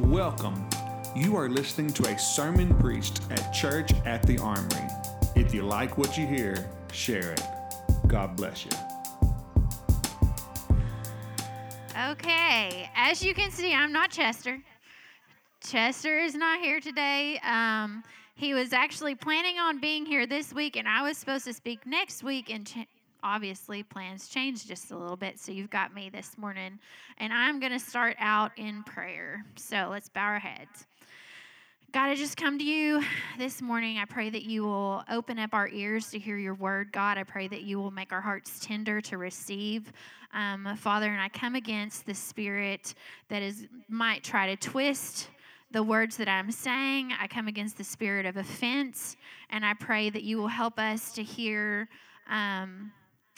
Welcome. You are listening to a sermon preached at Church at the Armory. If you like what you hear, share it. God bless you. Okay, as you can see, I'm not Chester. Chester is not here today. He was actually planning on being here this week, and I was supposed to speak next week, and obviously, plans changed just a little bit, so you've got me this morning, and I'm going to start out in prayer. So let's bow our heads. God, I just come to you this morning. I pray that you will open up our ears to hear your word, God. I pray that you will make our hearts tender to receive. Father, and I come against the spirit that might try to twist the words that I'm saying. I come against the spirit of offense, and I pray that you will help us to hear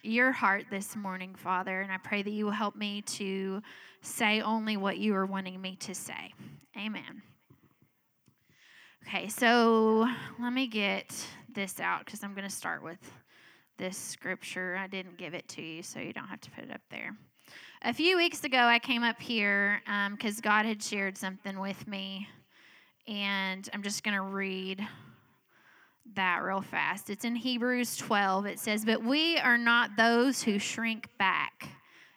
your heart this morning, Father, and I pray that you will help me to say only what you are wanting me to say. Amen. Okay, so let me get this out because I'm going to start with this scripture. I didn't give it to you, so you don't have to put it up there. A few weeks ago, I came up here because God had shared something with me, and I'm just going to read that real fast. It's in Hebrews 12. It says, "But we are not those who shrink back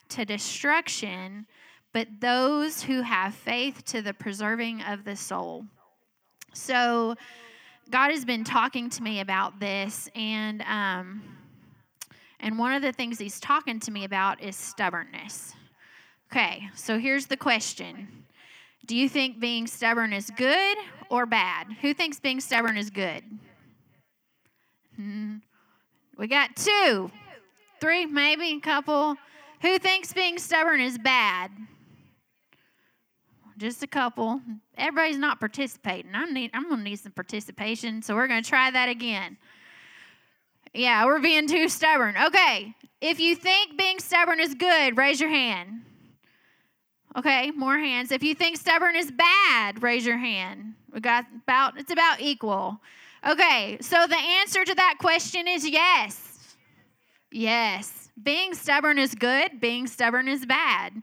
to destruction, but those who have faith to the preserving of the soul." So God has been talking to me about this, and one of the things he's talking to me about is stubbornness. Okay, so here's the question. Do you think being stubborn is good or bad? Who thinks being stubborn is good? We got two, three, maybe a couple. Who thinks being stubborn is bad? Just a couple. Everybody's not participating. I'm going to need some participation, so we're going to try that again. Yeah, we're being too stubborn. Okay, if you think being stubborn is good, raise your hand. Okay, more hands. If you think stubborn is bad, raise your hand. We got it's about equal. Okay, so the answer to that question is yes. Yes. Being stubborn is good. Being stubborn is bad.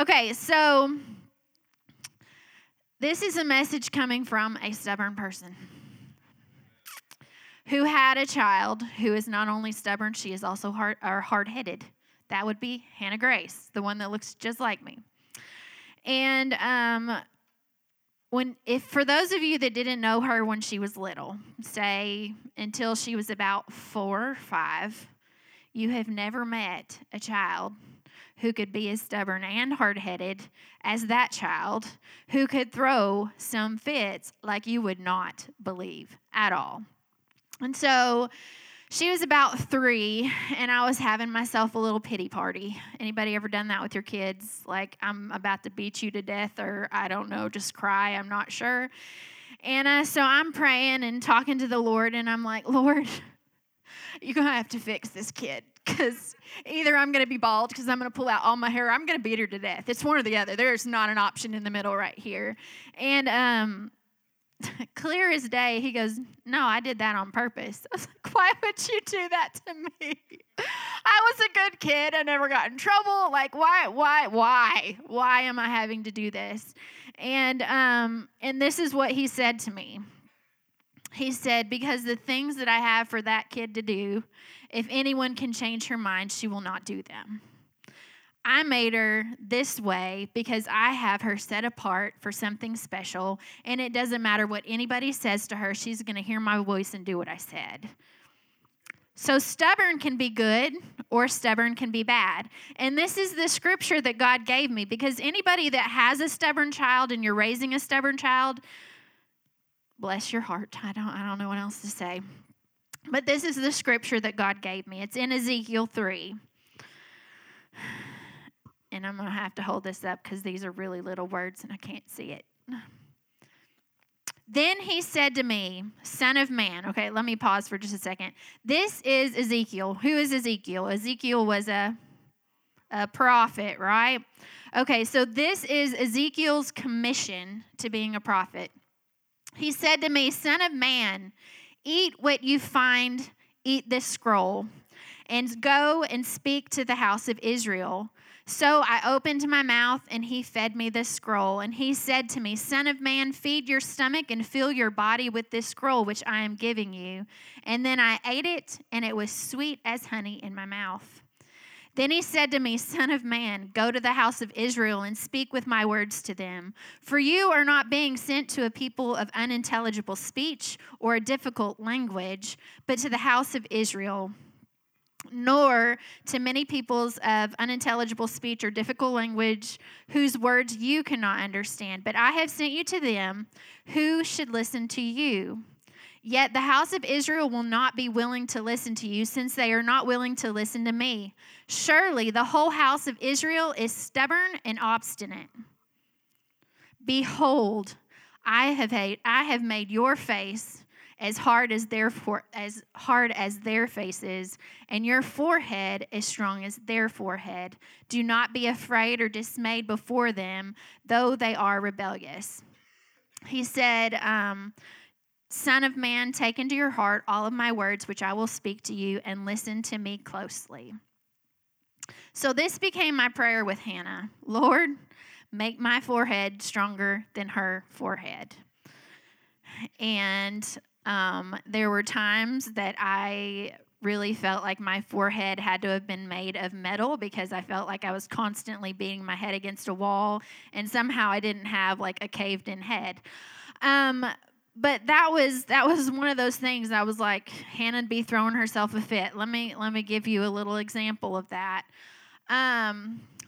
Okay, so this is a message coming from a stubborn person who had a child who is not only stubborn, she is also hard-headed. That would be Hannah Grace, the one that looks just like me. And for those of you that didn't know her when she was little, say until she was about 4 or 5, you have never met a child who could be as stubborn and hard-headed as that child, who could throw some fits like you would not believe at all. And so she was about 3, and I was having myself a little pity party. Anybody ever done that with your kids? Like, I'm about to beat you to death, or I don't know, just cry. I'm not sure. And so I'm praying and talking to the Lord, and I'm like, Lord, you're going to have to fix this kid, because either I'm going to be bald because I'm going to pull out all my hair, or I'm going to beat her to death. It's one or the other. There's not an option in the middle right here. And clear as day, he goes, "No, I did that on purpose." I was like, "Why would you do that to me? I was a good kid. I never got in trouble. Like, why am I having to do this?" And this is what he said to me. He said, "Because the things that I have for that kid to do, if anyone can change her mind, she will not do them. I made her this way because I have her set apart for something special, and it doesn't matter what anybody says to her. She's going to hear my voice and do what I said." So stubborn can be good, or stubborn can be bad. And this is the scripture that God gave me, because anybody that has a stubborn child and you're raising a stubborn child, bless your heart. I don't know what else to say. But this is the scripture that God gave me. It's in Ezekiel 3. And I'm going to have to hold this up because these are really little words and I can't see it. "Then he said to me, 'Son of man'" okay, let me pause for just a second. This is Ezekiel. Who is Ezekiel? Ezekiel was a prophet, right? Okay, so this is Ezekiel's commission to being a prophet. He said to me, "Son of man, eat what you find, eat this scroll, and go and speak to the house of Israel. So I opened my mouth, and he fed me this scroll. And he said to me, Son of man, feed your stomach and fill your body with this scroll, which I am giving you. And then I ate it, and it was sweet as honey in my mouth. Then he said to me, Son of man, go to the house of Israel and speak with my words to them. For you are not being sent to a people of unintelligible speech or a difficult language, but to the house of Israel. Nor to many peoples of unintelligible speech or difficult language whose words you cannot understand. But I have sent you to them who should listen to you. Yet the house of Israel will not be willing to listen to you, since they are not willing to listen to me. Surely the whole house of Israel is stubborn and obstinate. Behold, I have made your face as hard as their faces, and your forehead as strong as their forehead. Do not be afraid or dismayed before them, though they are rebellious. He said, Son of man, take into your heart all of my words, which I will speak to you, and listen to me closely. So this became my prayer with Hannah. Lord, make my forehead stronger than her forehead. And there were times that I really felt like my forehead had to have been made of metal, because I felt like I was constantly beating my head against a wall, and somehow I didn't have like a caved-in head. But that was one of those things. I was like, Hannah'd be throwing herself a fit. Let me give you a little example of that.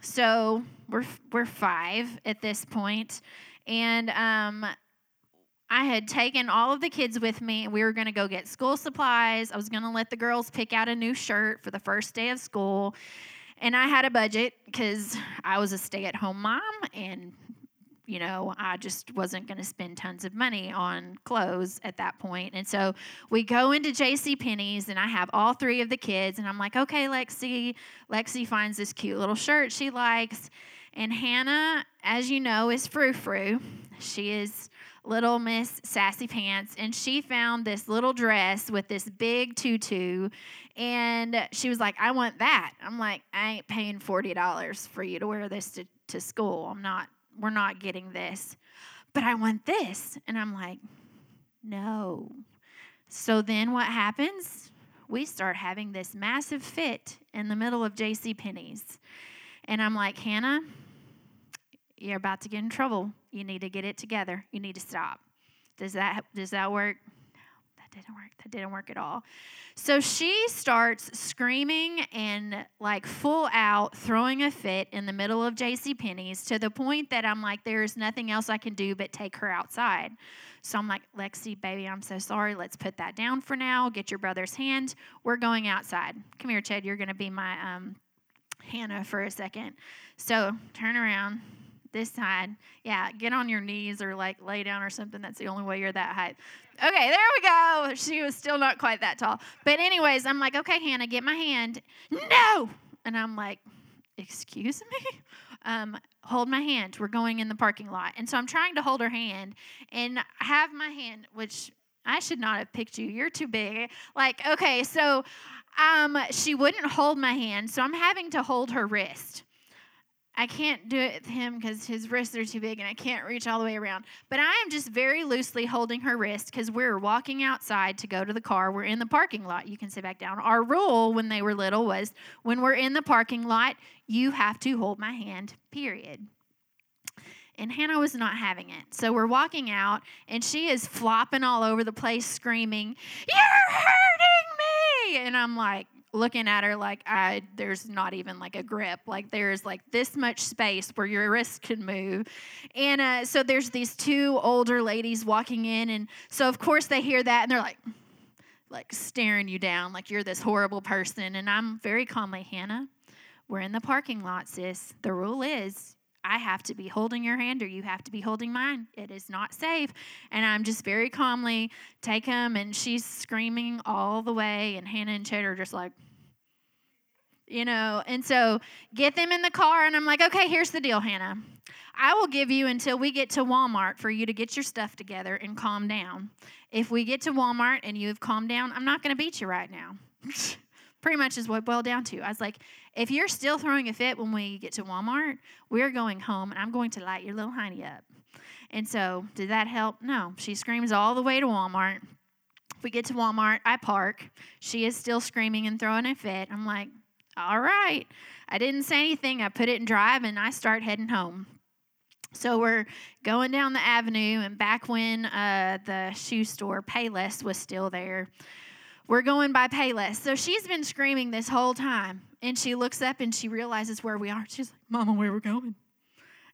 So we're five at this point, and I had taken all of the kids with me, and we were going to go get school supplies. I was going to let the girls pick out a new shirt for the first day of school, and I had a budget because I was a stay-at-home mom, and, you know, I just wasn't going to spend tons of money on clothes at that point. And so we go into JCPenney's, and I have all three of the kids, and I'm like, okay, Lexi finds this cute little shirt she likes, and Hannah, as you know, is frou-frou. She is Little Miss Sassy Pants, and she found this little dress with this big tutu, and she was like, I want that. I'm like, I ain't paying $40 for you to wear this to school. We're not getting this, but I want this. And I'm like, no. So then what happens? We start having this massive fit in the middle of JCPenney's, and I'm like, Hannah, you're about to get in trouble. You need to get it together. You need to stop. Does that work? No, that didn't work. That didn't work at all. So she starts screaming and like full out throwing a fit in the middle of JCPenney's, to the point that I'm like, there is nothing else I can do but take her outside. So I'm like, Lexi, baby, I'm so sorry. Let's put that down for now. Get your brother's hand. We're going outside. Come here, Ched. You're going to be my Hannah for a second. So turn around. This side. Yeah, get on your knees or like lay down or something. That's the only way you're that height. Okay, there we go. She was still not quite that tall. But anyways, I'm like, okay, Hannah, get my hand. No! And I'm like, excuse me? Hold my hand. We're going in the parking lot. And so I'm trying to hold her hand and have my hand, which I should not have picked you. You're too big. Like, okay, so she wouldn't hold my hand, so I'm having to hold her wrist. I can't do it with him because his wrists are too big and I can't reach all the way around. But I am just very loosely holding her wrist because we're walking outside to go to the car. We're in the parking lot. You can sit back down. Our rule when they were little was, when we're in the parking lot, you have to hold my hand, period. And Hannah was not having it. So we're walking out, and she is flopping all over the place screaming, "You're hurting me!" And I'm like, looking at her like there's not even like a grip. Like there's like this much space where your wrist can move. And so there's these two older ladies walking in. And so, of course, they hear that and they're like staring you down like you're this horrible person. And I'm very calmly, Hannah, we're in the parking lot, sis. The rule is I have to be holding your hand or you have to be holding mine. It is not safe. And I'm just very calmly take him, and she's screaming all the way, and Hannah and Chet are just like, you know. And so get them in the car, and I'm like, okay, here's the deal, Hannah. I will give you until we get to Walmart for you to get your stuff together and calm down. If we get to Walmart and you have calmed down, I'm not going to beat you right now. pretty much is what it boiled down to. I was like, if you're still throwing a fit when we get to Walmart, we're going home, and I'm going to light your little hiney up. And so did that help? No. She screams all the way to Walmart. We get to Walmart. I park. She is still screaming and throwing a fit. I'm like, all right. I didn't say anything. I put it in drive, and I start heading home. So we're going down the avenue, and back when the shoe store, Payless, was still there, we're going by Payless. So she's been screaming this whole time, and she looks up, and she realizes where we are. She's like, Mama, where we're going?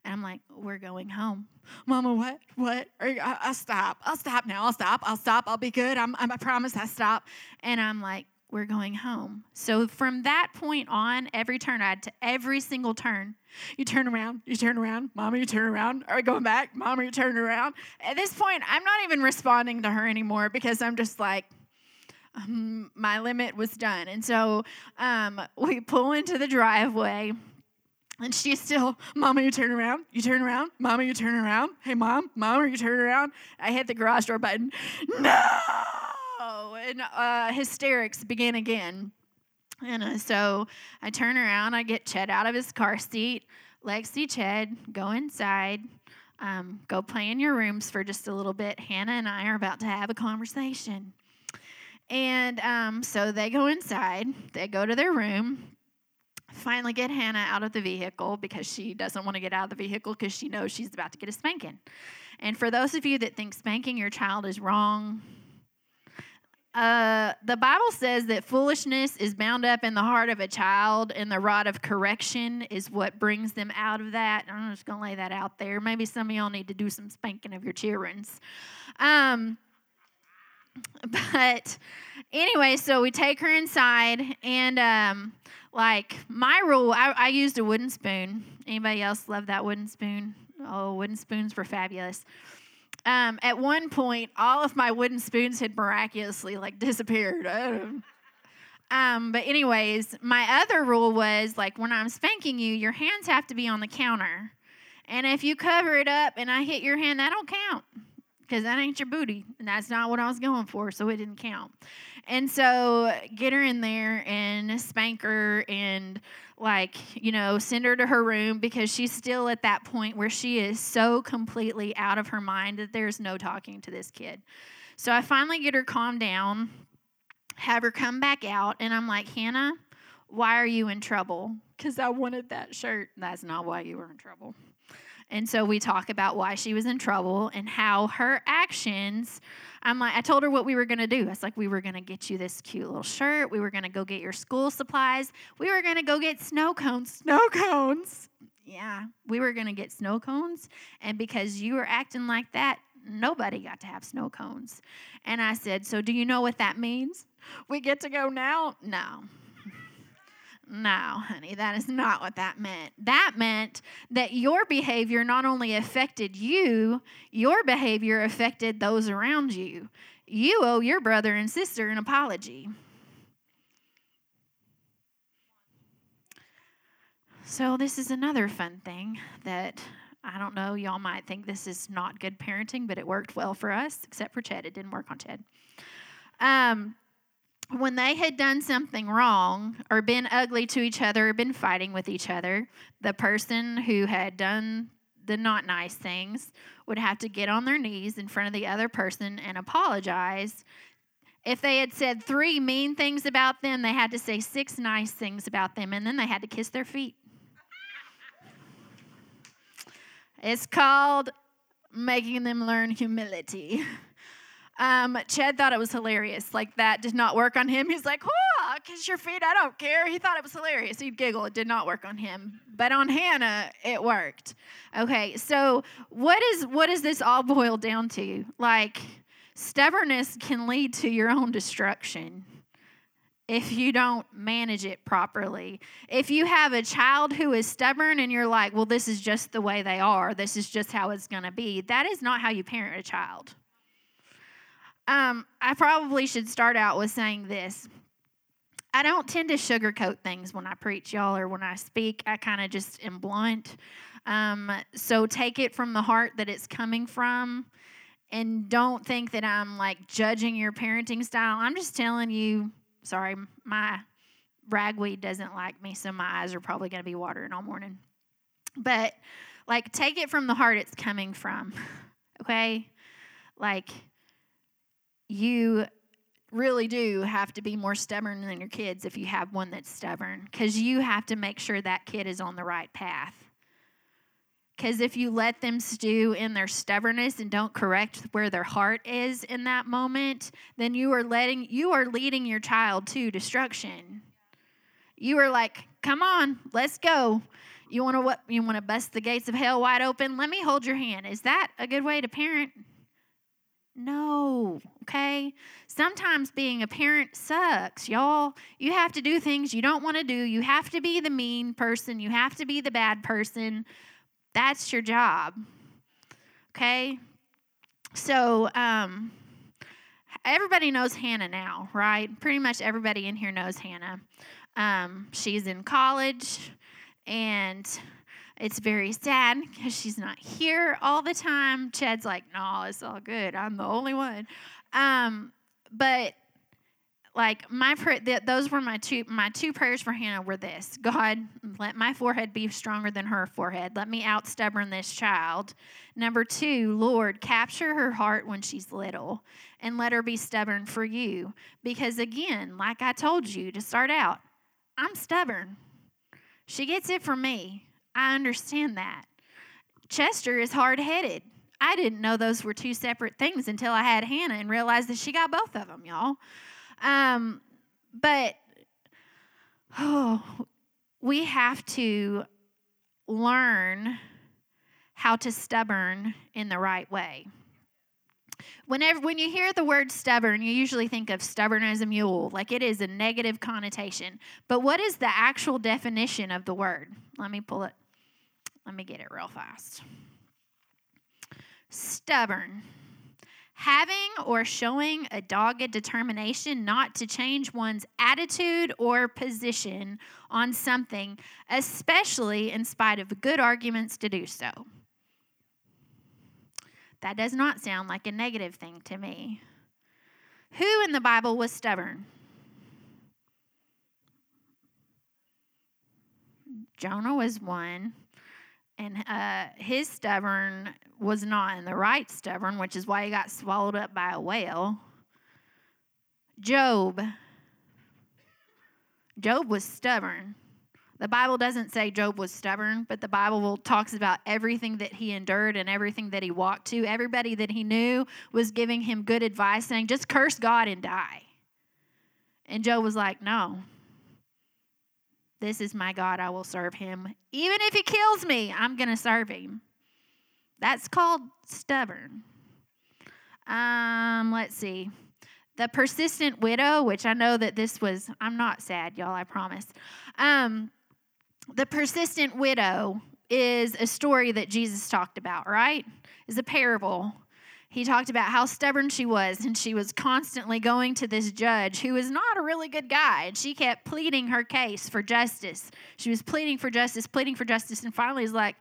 And I'm like, we're going home. Mama, what? What? I'll stop. I'll stop now. I'll stop. I'll stop. I'll be good. I promise I'll stop. And I'm like, we're going home. So from that point on, every single turn, you turn around, Mama, you turn around. Are we going back? Mama, you turn around. At this point, I'm not even responding to her anymore because I'm just like, my limit was done. And so we pull into the driveway. And she's still, Mama, you turn around, Mama, you turn around. Hey, Mama, you turn around. I hit the garage door button. No! And hysterics begin again. And so I turn around. I get Ched out of his car seat. Lexi, Ched, go inside. Go play in your rooms for just a little bit. Hannah and I are about to have a conversation. And so they go inside. They go to their room. Finally get Hannah out of the vehicle because she doesn't want to get out of the vehicle because she knows she's about to get a spanking. And for those of you that think spanking your child is wrong, the Bible says that foolishness is bound up in the heart of a child, and the rod of correction is what brings them out of that. I'm just going to lay that out there. Maybe some of y'all need to do some spanking of your children's. But anyway, so we take her inside, and like my rule, I used a wooden spoon. Anybody else love that wooden spoon? Oh, wooden spoons were fabulous. At one point, all of my wooden spoons had miraculously disappeared. But anyways, my other rule was when I'm spanking you, your hands have to be on the counter, and if you cover it up and I hit your hand, that don't count. Because that ain't your booty, and that's not what I was going for, so it didn't count. And so get her in there and spank her and, send her to her room because she's still at that point where she is so completely out of her mind that there's no talking to this kid. So I finally get her calmed down, have her come back out, and I'm like, Hannah, why are you in trouble? Because I wanted that shirt. That's not why you were in trouble. And so we talk about why she was in trouble and how her actions, I told her what we were going to do. I was like, we were going to get you this cute little shirt. We were going to go get your school supplies. We were going to go get snow cones. Yeah, we were going to get snow cones. And because you were acting like that, nobody got to have snow cones. And I said, so do you know what that means? We get to go now? No. No, honey, that is not what that meant. That meant that your behavior not only affected you, your behavior affected those around you. You owe your brother and sister an apology. So this is another fun thing that, I don't know, y'all might think this is not good parenting, but it worked well for us, except for Ched. It didn't work on Ched. When they had done something wrong or been ugly to each other or been fighting with each other, the person who had done the not nice things would have to get on their knees in front of the other person and apologize. If they had said 3 mean things about them, they had to say 6 nice things about them, and then they had to kiss their feet. It's called making them learn humility. Ched thought it was hilarious. That did not work on him. He's like, oh, kiss your feet, I don't care. He thought it was hilarious. He'd giggle. It did not work on him. But on Hannah, it worked. Okay, so what is this all boiled down to? Stubbornness can lead to your own destruction if you don't manage it properly. If you have a child who is stubborn and you're like, well, this is just the way they are, this is just how it's going to be, that is not how you parent a child. I probably should start out with saying this. I don't tend to sugarcoat things when I preach, y'all, or when I speak. I kind of just am blunt. So take it from the heart that it's coming from, and don't think that I'm judging your parenting style. I'm just telling you, sorry, my ragweed doesn't like me, so my eyes are probably going to be watering all morning. But, like, take it from the heart it's coming from, okay? Like, you really do have to be more stubborn than your kids if you have one that's stubborn, because you have to make sure that kid is on the right path. Because if you let them stew in their stubbornness and don't correct where their heart is in that moment, then you are leading your child to destruction. You are like, come on, let's go. You want to bust the gates of hell wide open? Let me hold your hand. Is that a good way to parent? No, okay? Sometimes being a parent sucks, y'all. You have to do things you don't want to do. You have to be the mean person. You have to be the bad person. That's your job, okay? So everybody knows Hannah now, right? Pretty much everybody in here knows Hannah. She's in college, and it's very sad because she's not here all the time. Chad's like, no, it's all good. I'm the only one. But, like, those were my two prayers for Hannah were this. God, let my forehead be stronger than her forehead. Let me out-stubborn this child. Number two, Lord, capture her heart when she's little and let her be stubborn for you. Because, again, like I told you to start out, I'm stubborn. She gets it from me. I understand that. Chester is hard-headed. I didn't know those were two separate things until I had Hannah and realized that she got both of them, y'all. But we have to learn how to stubborn in the right way. When you hear the word stubborn, you usually think of stubborn as a mule, like it is a negative connotation. But what is the actual definition of the word? Let me pull it. Let me get it real fast. Stubborn. Having or showing a dogged determination not to change one's attitude or position on something, especially in spite of good arguments to do so. That does not sound like a negative thing to me. Who in the Bible was stubborn? Jonah was one. And his stubborn was not in the right stubborn, which is why he got swallowed up by a whale. Job was stubborn. The Bible doesn't say Job was stubborn, but the Bible talks about everything that he endured and everything that he walked to. Everybody that he knew was giving him good advice, saying, just curse God and die. And Job was like, no. This is my God, I will serve him. Even if he kills me, I'm going to serve him. That's called stubborn. Let's see. The persistent widow, which I know that this was, I'm not sad, y'all, I promise. The persistent widow is a story that Jesus talked about, right? It's a parable. He talked about how stubborn she was, and she was constantly going to this judge who is not a really good guy, and she kept pleading her case for justice. She was pleading for justice, and finally he's like,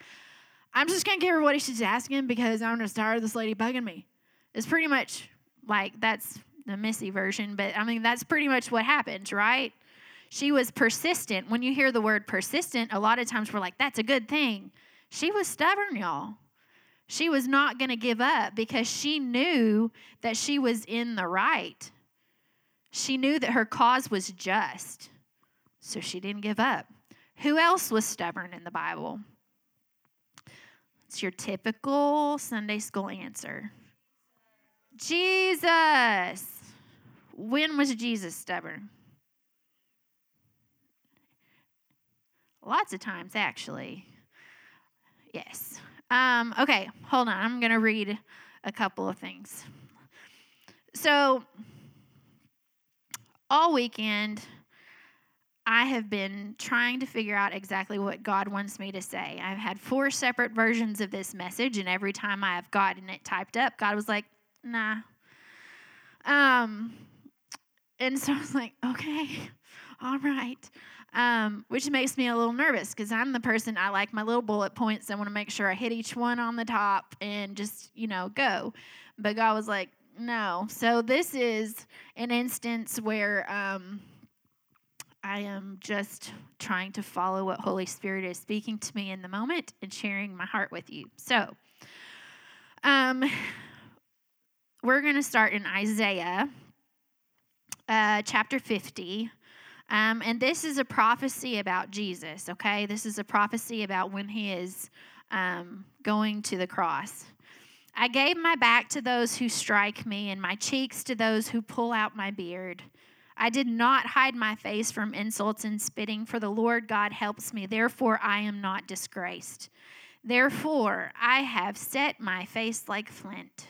I'm just going to give her what she's asking because I'm just tired of this lady bugging me. It's pretty much like that's the Missy version, but I mean, that's pretty much what happened, right? She was persistent. When you hear the word persistent, a lot of times we're like, that's a good thing. She was stubborn, y'all. She was not going to give up because she knew that she was in the right. She knew that her cause was just, so she didn't give up. Who else was stubborn in the Bible? It's your typical Sunday school answer. Jesus. When was Jesus stubborn? Lots of times, actually. Yes. Okay, hold on. I'm going to read a couple of things. So, all weekend, I have been trying to figure out exactly what God wants me to say. I've had 4 separate versions of this message, and every time I have gotten it typed up, God was like, nah. And so I was like, okay, all right. Which makes me a little nervous because I'm the person, I like my little bullet points. I want to make sure I hit each one on the top and just, go. But God was like, no. So this is an instance where I am just trying to follow what Holy Spirit is speaking to me in the moment and sharing my heart with you. So, we're going to start in Isaiah chapter 50. And this is a prophecy about Jesus, okay? This is a prophecy about when he is going to the cross. I gave my back to those who strike me and my cheeks to those who pull out my beard. I did not hide my face from insults and spitting, for the Lord God helps me. Therefore, I am not disgraced. Therefore, I have set my face like flint,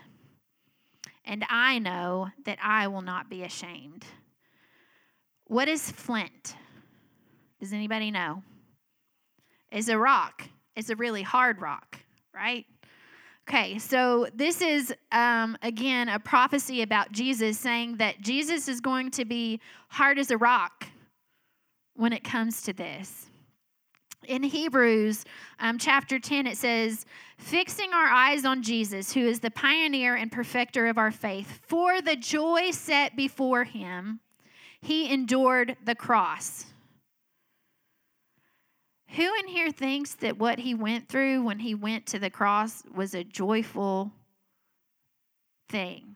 and I know that I will not be ashamed. What is flint? Does anybody know? It's a rock. It's a really hard rock, right? Okay, so this is, again, a prophecy about Jesus saying that Jesus is going to be hard as a rock when it comes to this. In Hebrews chapter 10, it says, fixing our eyes on Jesus, who is the pioneer and perfecter of our faith, for the joy set before him, he endured the cross. Who in here thinks that what he went through when he went to the cross was a joyful thing?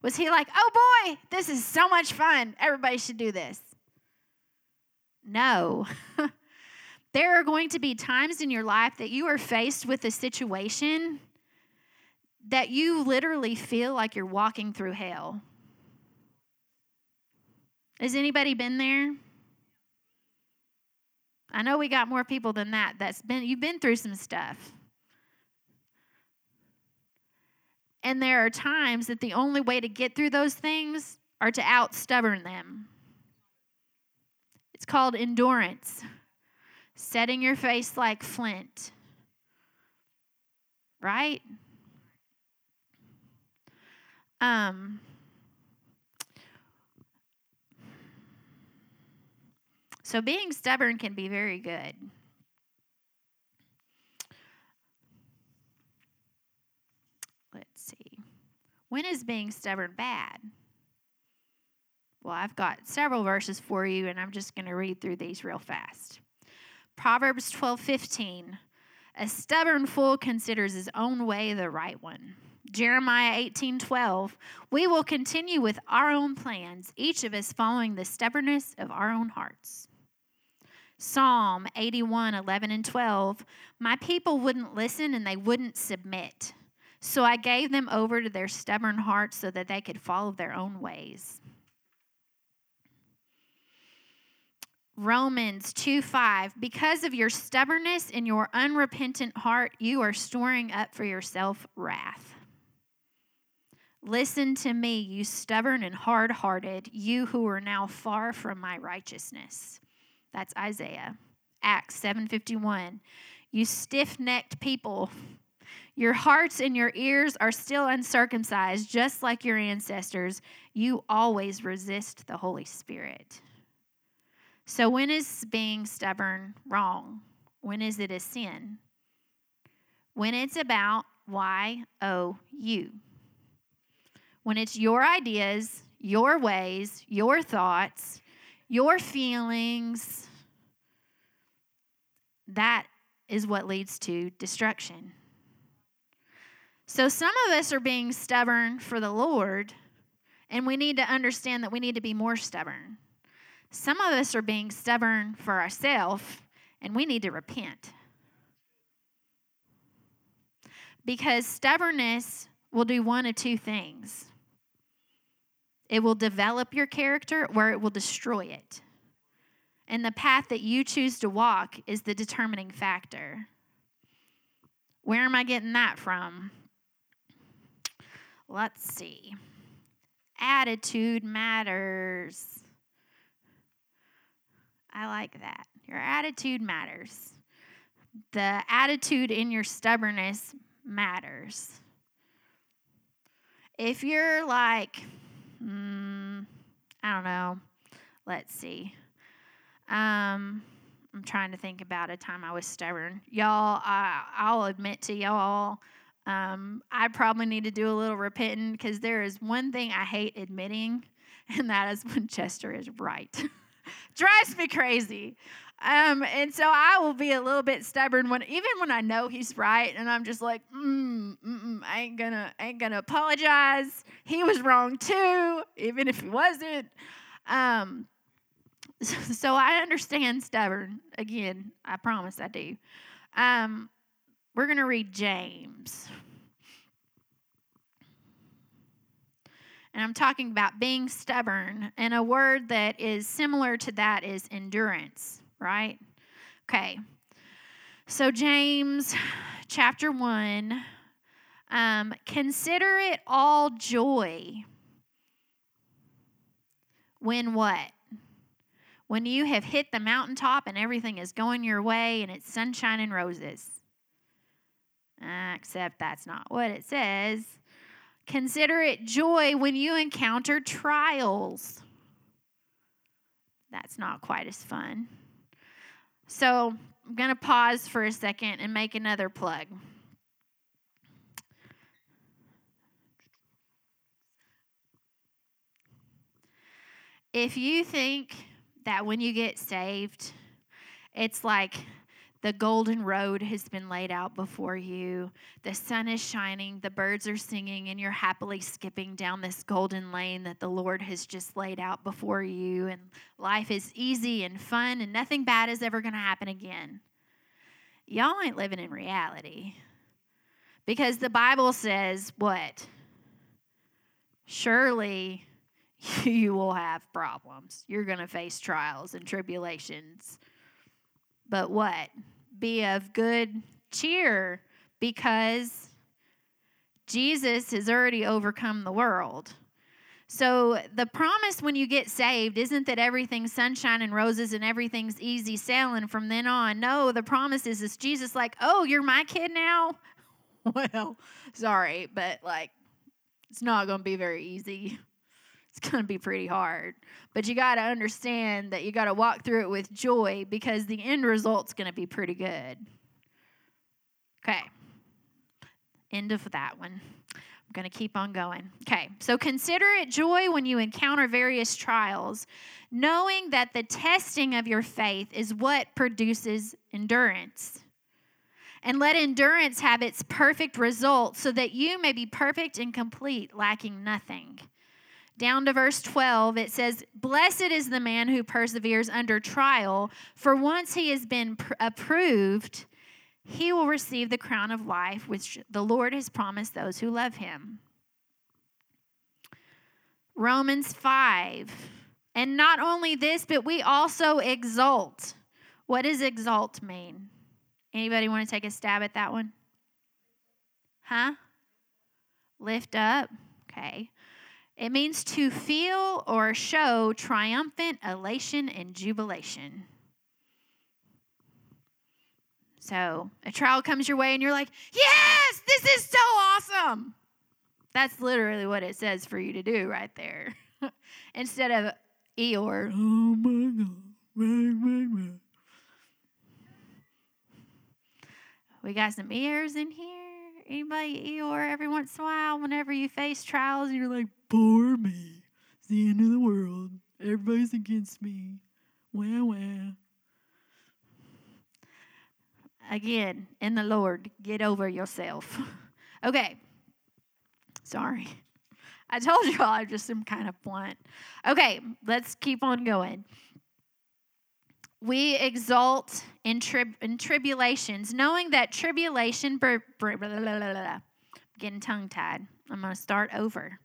Was he like, oh boy, this is so much fun. Everybody should do this. No. There are going to be times in your life that you are faced with a situation that you literally feel like you're walking through hell. Has anybody been there? I know we got more people than that. You've been through some stuff. And there are times that the only way to get through those things are to out-stubborn them. It's called endurance. Setting your face like flint, right? So being stubborn can be very good. Let's see. When is being stubborn bad? Well, I've got several verses for you, and I'm just going to read through these real fast. Proverbs 12:15, a stubborn fool considers his own way the right one. Jeremiah 18:12, we will continue with our own plans, each of us following the stubbornness of our own hearts. Psalm 81:11 and 12, my people wouldn't listen and they wouldn't submit, so I gave them over to their stubborn hearts so that they could follow their own ways. Romans 2:5, because of your stubbornness and your unrepentant heart, you are storing up for yourself wrath. Listen to me, you stubborn and hard-hearted, you who are now far from my righteousness. That's Isaiah. Acts 7:51, you stiff-necked people, your hearts and your ears are still uncircumcised, just like your ancestors. You always resist the Holy Spirit. So when is being stubborn wrong? When is it a sin? When it's about you. When it's your ideas, your ways, your thoughts, your feelings, that is what leads to destruction. So some of us are being stubborn for the Lord, and we need to understand that we need to be more stubborn. Some of us are being stubborn for ourselves, and we need to repent. Because stubbornness will do one of two things. It will develop your character, or it will destroy it. And the path that you choose to walk is the determining factor. Where am I getting that from? Let's see. Attitude matters. I like that. Your attitude matters. The attitude in your stubbornness matters. If you're like, I don't know, let's see. I'm trying to think about a time I was stubborn. Y'all, I'll admit to y'all, I probably need to do a little repenting because there is one thing I hate admitting, and that is when Chester is right. Drives me crazy. And so I will be a little bit stubborn even when I know he's right, and I'm just like, I ain't gonna apologize. He was wrong too, even if he wasn't. So I understand stubborn. Again, I promise I do. We're gonna read James. And I'm talking about being stubborn, and a word that is similar to that is endurance, right? Okay. So James chapter 1, consider it all joy when what? When you have hit the mountaintop and everything is going your way and it's sunshine and roses. Except that's not what it says. Consider it joy when you encounter trials. That's not quite as fun. So I'm going to pause for a second and make another plug. If you think that when you get saved, it's like the golden road has been laid out before you. The sun is shining, the birds are singing, and you're happily skipping down this golden lane that the Lord has just laid out before you. And life is easy and fun, and nothing bad is ever going to happen again. Y'all ain't living in reality. Because the Bible says what? Surely you will have problems. You're going to face trials and tribulations. But what? Be of good cheer, because Jesus has already overcome the world. So the promise when you get saved isn't that everything's sunshine and roses and everything's easy sailing from then on. No, the promise is this. Jesus like, oh, you're my kid now? Well, sorry, but like, it's not going to be very easy. It's going to be pretty hard. But you got to understand that you got to walk through it with joy, because the end result's going to be pretty good. Okay. End of that one. I'm going to keep on going. Okay. So consider it joy when you encounter various trials, knowing that the testing of your faith is what produces endurance. And let endurance have its perfect result, so that you may be perfect and complete, lacking nothing. Down to verse 12, it says, blessed is the man who perseveres under trial, for once he has been approved, he will receive the crown of life, which the Lord has promised those who love him. Romans 5, and not only this, but we also exult. What does exult mean? Anybody want to take a stab at that one? Lift up? Okay. It means to feel or show triumphant elation and jubilation. So a trial comes your way and you're like, yes, this is so awesome. That's literally what it says for you to do right there. Instead of Eeyore, oh my God, we got some ears in here. Anybody Eeyore every once in a while whenever you face trials and you're like, bore me. It's the end of the world. Everybody's against me. Wah, wah. Again, in the Lord, get over yourself. Okay. Sorry. I told you all I'm just some kind of blunt. Okay, let's keep on going. We exult in tribulations, knowing that tribulation, I'm getting tongue-tied. I'm going to start over.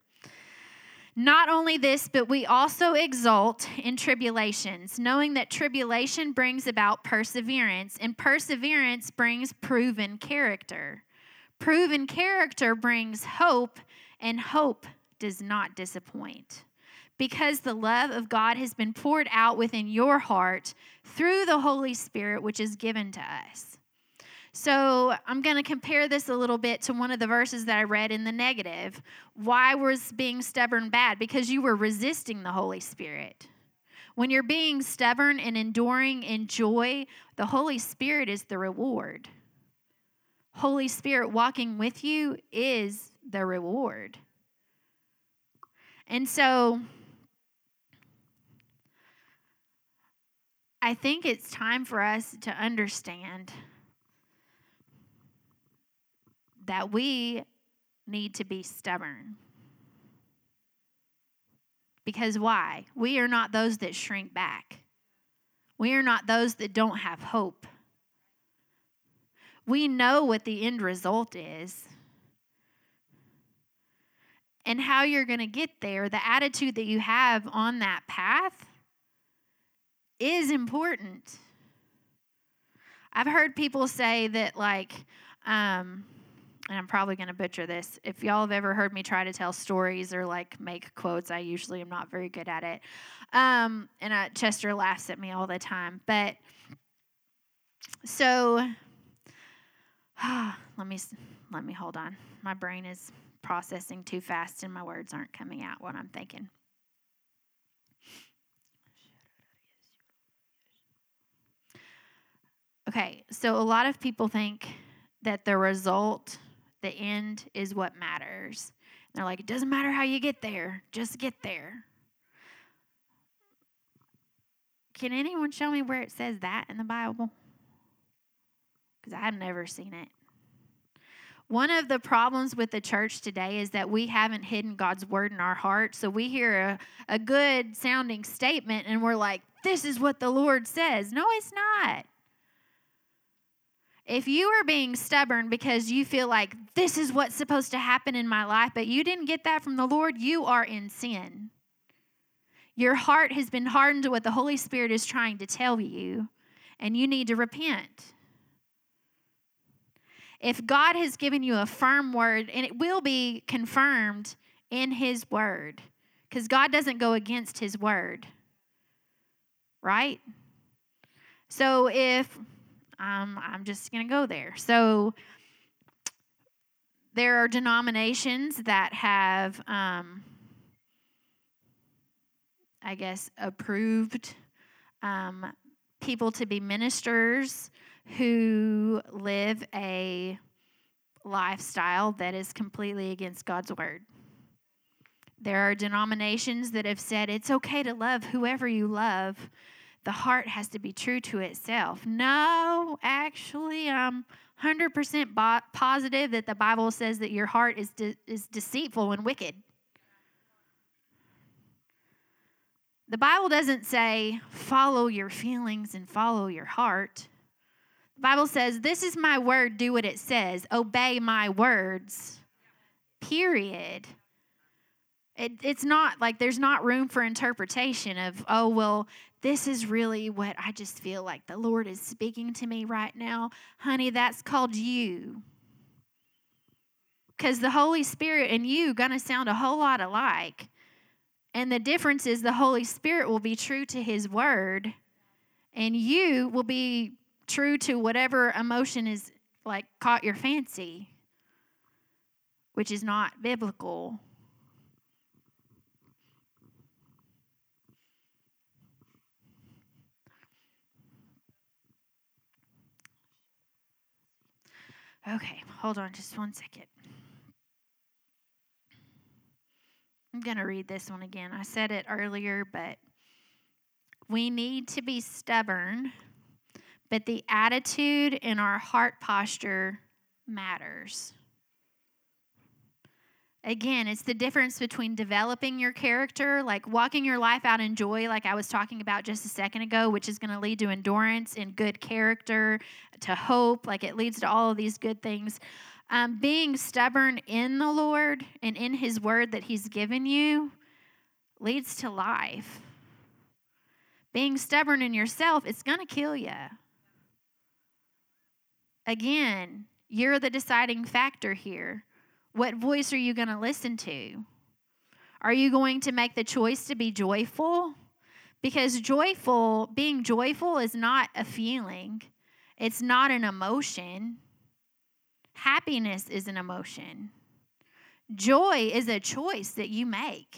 Not only this, but we also exult in tribulations, knowing that tribulation brings about perseverance, and perseverance brings proven character. Proven character brings hope, and hope does not disappoint. Because the love of God has been poured out within your heart through the Holy Spirit, which is given to us. So I'm going to compare this a little bit to one of the verses that I read in the negative. Why was being stubborn bad? Because you were resisting the Holy Spirit. When you're being stubborn and enduring in joy, the Holy Spirit is the reward. Holy Spirit walking with you is the reward. And so I think it's time for us to understand that we need to be stubborn. Because why? We are not those that shrink back. We are not those that don't have hope. We know what the end result is. And how you're going to get there, the attitude that you have on that path is important. I've heard people say that, like, and I'm probably going to butcher this. If y'all have ever heard me try to tell stories or, like, make quotes, I usually am not very good at it. Chester laughs at me all the time. But so let me hold on. My brain is processing too fast and my words aren't coming out what I'm thinking. Okay, so a lot of people think that the result, the end, is what matters. They're like, it doesn't matter how you get there, just get there. Can anyone show me where it says that in the Bible? Because I've never seen it. One of the problems with the church today is that we haven't hidden God's word in our heart. So we hear a good sounding statement and we're like, this is what the Lord says. No, it's not. If you are being stubborn because you feel like this is what's supposed to happen in my life, but you didn't get that from the Lord, you are in sin. Your heart has been hardened to what the Holy Spirit is trying to tell you, and you need to repent. If God has given you a firm word, and it will be confirmed in His word, because God doesn't go against His word, right? So if, I'm just going to go there. So there are denominations that have, approved people to be ministers who live a lifestyle that is completely against God's word. There are denominations that have said it's okay to love whoever you love. The heart has to be true to itself. No, actually, I'm 100% positive that the Bible says that your heart is deceitful and wicked. The Bible doesn't say follow your feelings and follow your heart. Bible says, this is my word, do what it says. Obey my words, period. It's not like there's not room for interpretation of, oh, well, this is really what I just feel like the Lord is speaking to me right now. Honey, that's called you. Because the Holy Spirit and you going to sound a whole lot alike. And the difference is the Holy Spirit will be true to His word and you will be true to whatever emotion is like caught your fancy, which is not biblical. Okay, hold on just one second. I'm going to read this one again. I said it earlier, but we need to be stubborn. But the attitude and our heart posture matters. Again, it's the difference between developing your character, like walking your life out in joy, like I was talking about just a second ago, which is going to lead to endurance and good character, to hope, like it leads to all of these good things. Being stubborn in the Lord and in His word that He's given you leads to life. Being stubborn in yourself, it's going to kill you. Again, you're the deciding factor here. What voice are you going to listen to? Are you going to make the choice to be joyful? Because being joyful is not a feeling. It's not an emotion. Happiness is an emotion. Joy is a choice that you make.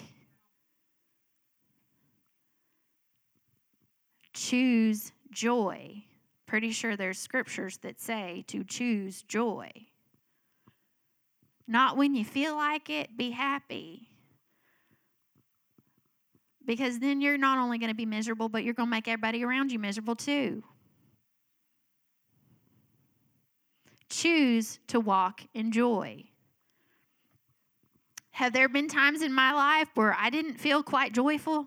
Choose joy. Pretty sure there's scriptures that say to choose joy. Not when you feel like it, be happy. Because then you're not only going to be miserable, but you're going to make everybody around you miserable too. Choose to walk in joy. Have there been times in my life where I didn't feel quite joyful?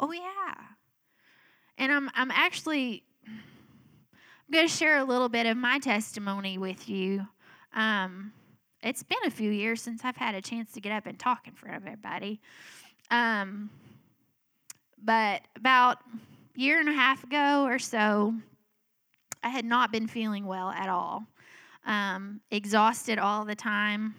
Oh, yeah. And I'm actually going to share a little bit of my testimony with you. It's been a few years since I've had a chance to get up and talk in front of everybody. But about a year and a half ago or so, I had not been feeling well at all. Exhausted all the time.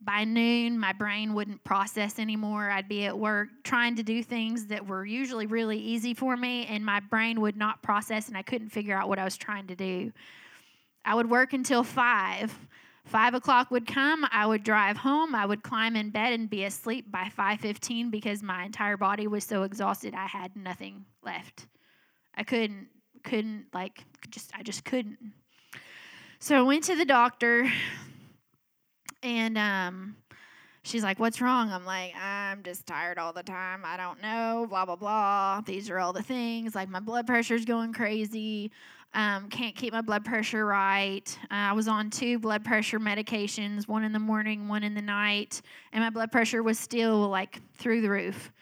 By noon, my brain wouldn't process anymore. I'd be at work trying to do things that were usually really easy for me, and my brain would not process, and I couldn't figure out what I was trying to do. I would work until 5. 5 o'clock would come. I would drive home. I would climb in bed and be asleep by 5:15 because my entire body was so exhausted I had nothing left. I couldn't. So I went to the doctor, and she's like, "What's wrong?" I'm like, "I'm just tired all the time. I don't know, blah, blah, blah. These are all the things. Like, my blood pressure's going crazy. Can't keep my blood pressure right. I was on 2 blood pressure medications, one in the morning, one in the night, and my blood pressure was still, like, through the roof.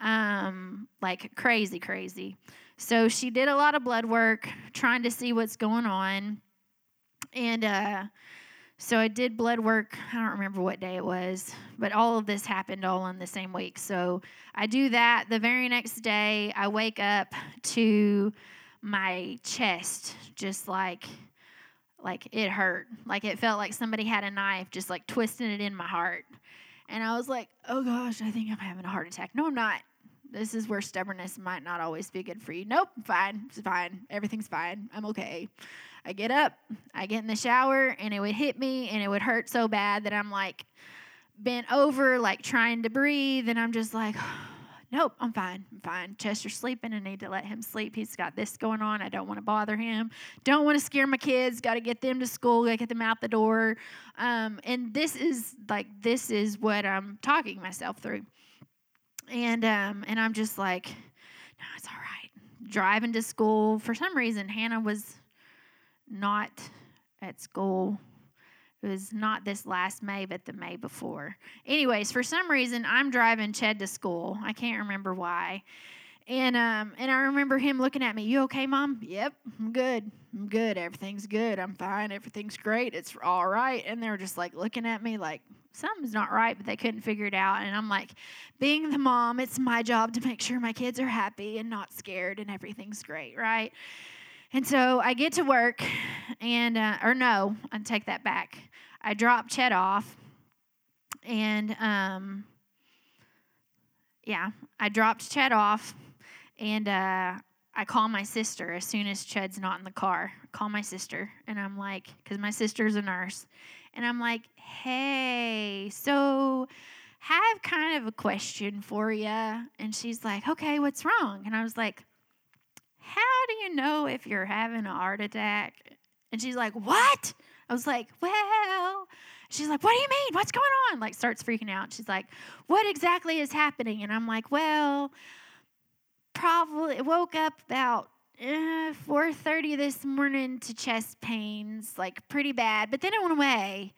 Like, crazy, crazy." So she did a lot of blood work trying to see what's going on. And so I did blood work. I don't remember what day it was, but all of this happened all in the same week. So I do that. The very next day, I wake up to my chest just like it hurt. Like, it felt like somebody had a knife just, like, twisting it in my heart. And I was like, "Oh, gosh, I think I'm having a heart attack." No, I'm not. This is where stubbornness might not always be good for you. Nope, fine, it's fine. Everything's fine. I'm okay. I get up, I get in the shower, and it would hit me, and it would hurt so bad that I'm, like, bent over, like, trying to breathe, and I'm just like, nope, I'm fine, I'm fine. Chester's sleeping. I need to let him sleep. He's got this going on. I don't want to bother him. Don't want to scare my kids. Got to get them to school. Got to get them out the door. And this is what I'm talking myself through. And I'm just like, no, it's all right. Driving to school. For some reason, Hannah was not at school. It was not this last May, but the May before. Anyways, for some reason, I'm driving Ched to school. I can't remember why. And I remember him looking at me, "You okay, Mom?" "Yep, I'm good. I'm good. Everything's good. I'm fine. Everything's great. It's all right." And they were just, like, looking at me like something's not right, but they couldn't figure it out. And I'm like, being the mom, it's my job to make sure my kids are happy and not scared and everything's great, right? And so I get to work, and I take that back. I drop Chet off, and I dropped Chet off, and I call my sister as soon as Ched's not in the car. I call my sister, and I'm like, because my sister's a nurse, and I'm like, "Hey, so I have kind of a question for you." And she's like, "Okay, what's wrong?" And I was like, "How do you know if you're having a heart attack?" And she's like, "What?" I was like, "Well." She's like, "What do you mean? What's going on?" Like, starts freaking out. She's like, "What exactly is happening?" And I'm like, "Well, probably woke up about 4:30 this morning to chest pains, like, pretty bad. But then it went away.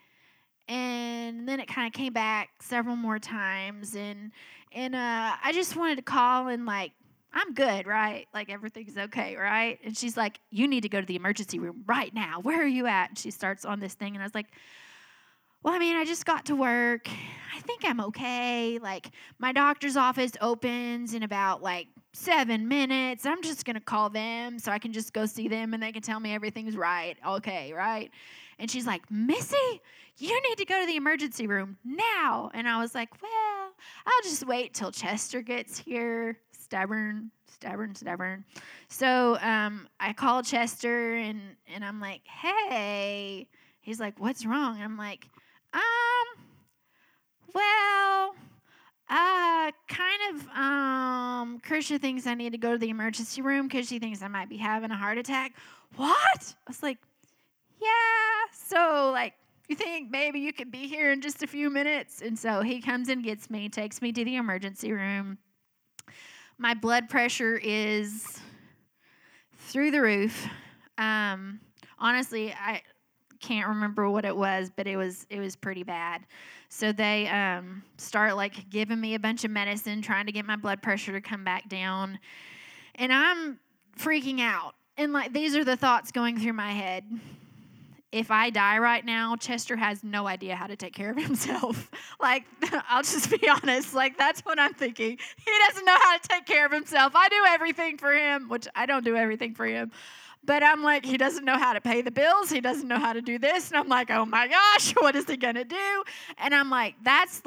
And then it kind of came back several more times. And I just wanted to call and, like, I'm good, right? Like, everything's okay, right?" And she's like, "You need to go to the emergency room right now. Where are you at?" And she starts on this thing, and I was like, "Well, I mean, I just got to work. I think I'm okay. Like, my doctor's office opens in about, like, 7 minutes. I'm just going to call them so I can just go see them, and they can tell me everything's right. Okay, right?" And she's like, "Missy, you need to go to the emergency room now." And I was like, "Well, I'll just wait till Chester gets here." Stubborn. So I call Chester, and I'm like, "Hey." He's like, "What's wrong?" And I'm like, Krisha thinks I need to go to the emergency room because she thinks I might be having a heart attack." "What?" I was like, "Yeah, so, like, you think maybe you could be here in just a few minutes?" And so he comes and gets me, takes me to the emergency room. My blood pressure is through the roof. Honestly, I can't remember what it was, but it was pretty bad. So they start like giving me a bunch of medicine, trying to get my blood pressure to come back down. And I'm freaking out. And like these are the thoughts going through my head. If I die right now, Chester has no idea how to take care of himself. Like, I'll just be honest. Like, that's what I'm thinking. He doesn't know how to take care of himself. I do everything for him, which I don't do everything for him. But I'm like, he doesn't know how to pay the bills. He doesn't know how to do this. And I'm like, oh, my gosh, what is he going to do? And I'm like, that's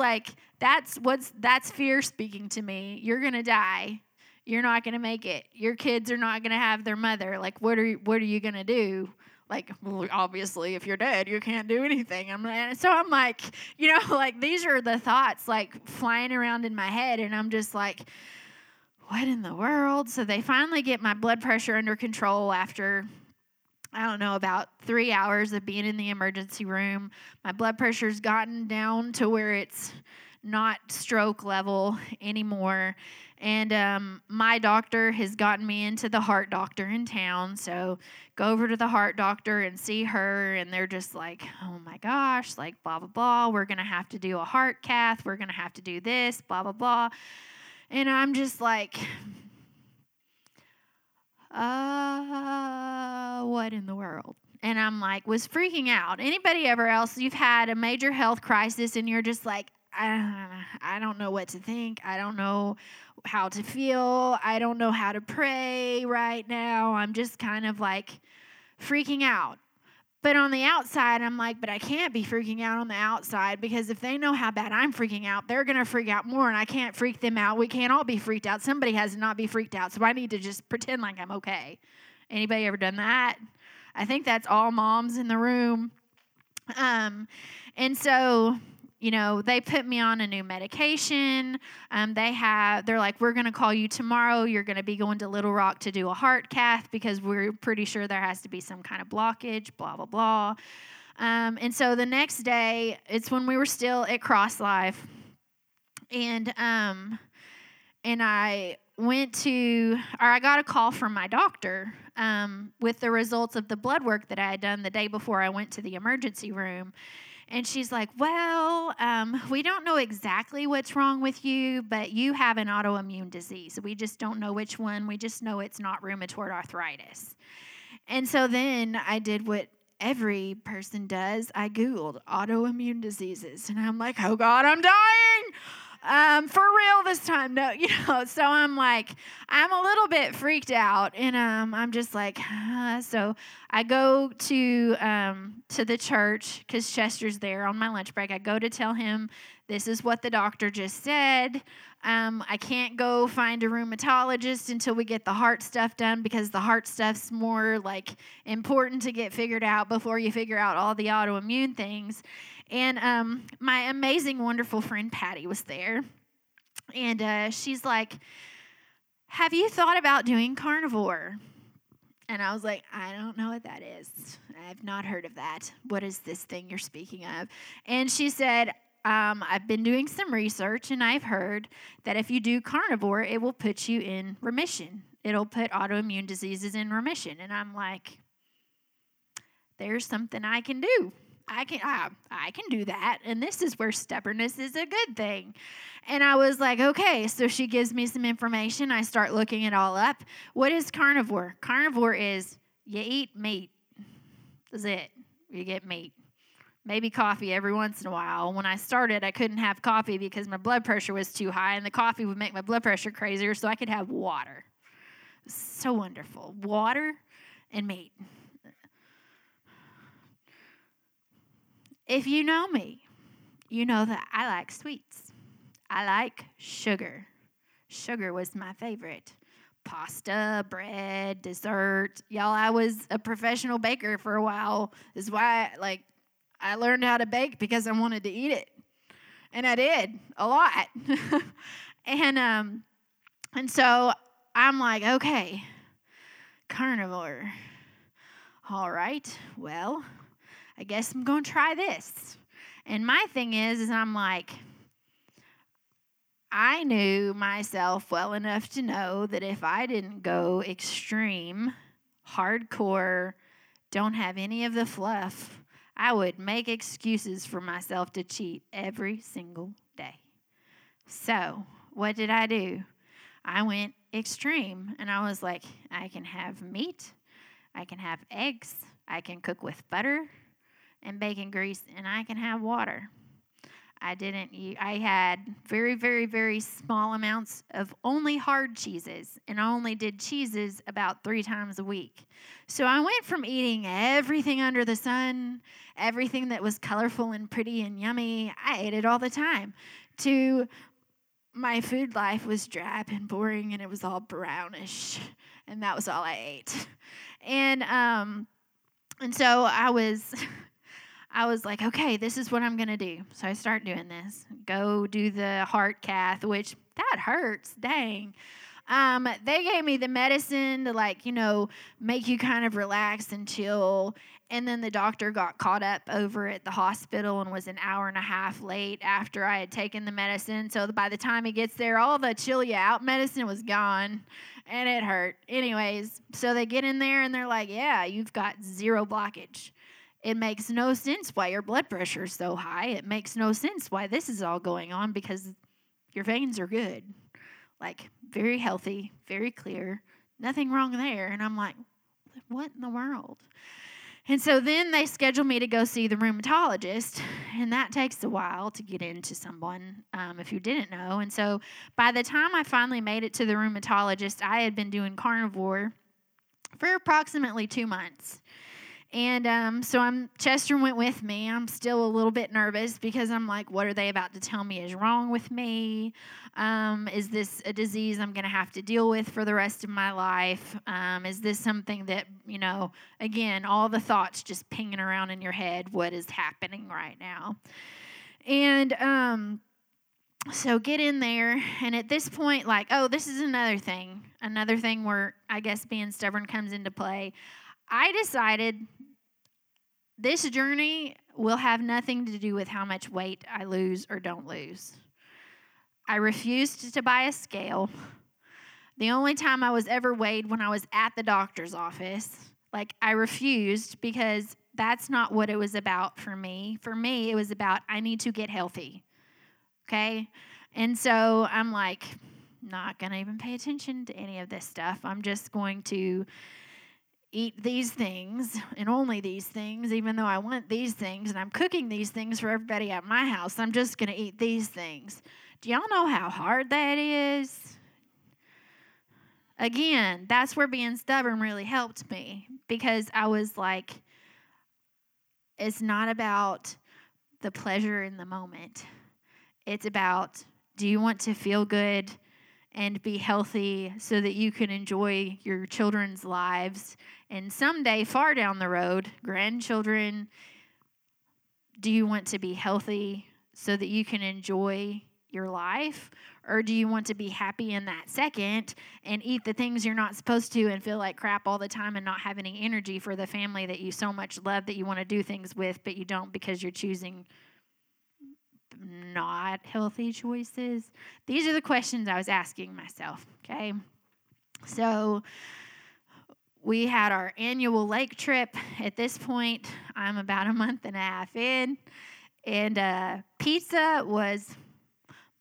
fear speaking to me. You're going to die. You're not going to make it. Your kids are not going to have their mother. Like, what are you going to do? Like, well, obviously, if you're dead, you can't do anything. So I'm like, you know, like, these are the thoughts, like, flying around in my head. And I'm just like, what in the world? So they finally get my blood pressure under control after, I don't know, about 3 hours of being in the emergency room. My blood pressure's gotten down to where it's not stroke level anymore. And my doctor has gotten me into the heart doctor in town. So go over to the heart doctor and see her. And they're just like, oh, my gosh, like, blah, blah, blah. We're going to have to do a heart cath. We're going to have to do this, blah, blah, blah. And I'm just like, what in the world? And I'm like, was freaking out. Anybody ever else, you've had a major health crisis and you're just like, I don't know what to think. I don't know how to feel. I don't know how to pray right now. I'm just kind of like freaking out. But on the outside, I'm like, but I can't be freaking out on the outside because if they know how bad I'm freaking out, they're going to freak out more and I can't freak them out. We can't all be freaked out. Somebody has to not be freaked out. So I need to just pretend like I'm okay. Anybody ever done that? I think that's all moms in the room. And so, you know, they put me on a new medication. They're like, we're going to call you tomorrow. You're going to be going to Little Rock to do a heart cath because we're pretty sure there has to be some kind of blockage, blah, blah, blah. And so the next day, it's when we were still at Cross Life. And I went to, or I got a call from my doctor with the results of the blood work that I had done the day before I went to the emergency room. And she's like, well, we don't know exactly what's wrong with you, but you have an autoimmune disease. We just don't know which one. We just know it's not rheumatoid arthritis. And so then I did what every person does. I Googled autoimmune diseases. And I'm like, oh, God, I'm dying. For real this time. No, you know, so I'm like, I'm a little bit freaked out. And I'm just like, so I go to the church because Chester's there on my lunch break. I go to tell him this is what the doctor just said. I can't go find a rheumatologist until we get the heart stuff done because the heart stuff's more like important to get figured out before you figure out all the autoimmune things. And my amazing, wonderful friend Patty was there. And she's like, have you thought about doing carnivore? And I was like, I don't know what that is. I've not heard of that. What is this thing you're speaking of? And she said, I've been doing some research, and I've heard that if you do carnivore, it will put you in remission. It'll put autoimmune diseases in remission. And I'm like, there's something I can do. I can do that, and this is where stubbornness is a good thing. And I was like, okay, so she gives me some information. I start looking it all up. What is carnivore? Carnivore is you eat meat. That's it. You get meat. Maybe coffee every once in a while. When I started, I couldn't have coffee because my blood pressure was too high, and the coffee would make my blood pressure crazier, so I could have water. So wonderful. Water and meat. If you know me, you know that I like sweets. I like sugar. Sugar was my favorite. Pasta, bread, dessert. Y'all, I was a professional baker for a while. This is why, I learned how to bake because I wanted to eat it. And I did, a lot. And so I'm like, okay, carnivore. All right, well, I guess I'm going to try this. And my thing is I'm like, I knew myself well enough to know that if I didn't go extreme, hardcore, don't have any of the fluff, I would make excuses for myself to cheat every single day. So what did I do? I went extreme, and I was like, I can have meat, I can have eggs, I can cook with butter and bacon grease, and I can have water. I had very, very, very small amounts of only hard cheeses, and I only did cheeses about 3 times a week. So I went from eating everything under the sun, everything that was colorful and pretty and yummy, I ate it all the time, to my food life was drab and boring, and it was all brownish, and that was all I ate. And so I was like, okay, this is what I'm going to do. So I start doing this. Go do the heart cath, which that hurts. Dang. They gave me the medicine to, like, you know, make you kind of relax and chill. And then the doctor got caught up over at the hospital and was an hour and a half late after I had taken the medicine. So by the time he gets there, all the chill you out medicine was gone, and it hurt. Anyways, so they get in there, and they're like, yeah, you've got zero blockage. It makes no sense why your blood pressure is so high. It makes no sense why this is all going on, because your veins are good. Like, very healthy, very clear, nothing wrong there. And I'm like, what in the world? And so then they schedule me to go see the rheumatologist, and that takes a while to get into someone, if you didn't know. And so by the time I finally made it to the rheumatologist, I had been doing carnivore for approximately 2 months. And so Chester went with me. I'm still a little bit nervous because I'm like, what are they about to tell me is wrong with me? Is this a disease I'm going to have to deal with for the rest of my life? Is this something that, you know, again, all the thoughts just pinging around in your head, what is happening right now? And so get in there, and at this point, like, oh, this is another thing where I guess being stubborn comes into play. I decided this journey will have nothing to do with how much weight I lose or don't lose. I refused to buy a scale. The only time I was ever weighed when I was at the doctor's office. Like, I refused because that's not what it was about for me. For me, it was about, I need to get healthy, okay? And so I'm like, not going to even pay attention to any of this stuff. I'm just going to eat these things and only these things, even though I want these things, and I'm cooking these things for everybody at my house. I'm just going to eat these things. Do y'all know how hard that is? Again, that's where being stubborn really helped me, because I was like, it's not about the pleasure in the moment. It's about, do you want to feel good and be healthy so that you can enjoy your children's lives? And someday, far down the road, grandchildren, do you want to be healthy so that you can enjoy your life? Or do you want to be happy in that second and eat the things you're not supposed to and feel like crap all the time and not have any energy for the family that you so much love that you want to do things with, but you don't because you're choosing not healthy choices? These are the questions I was asking myself, okay? So we had our annual lake trip. At this point, I'm about a month and a half in, and pizza was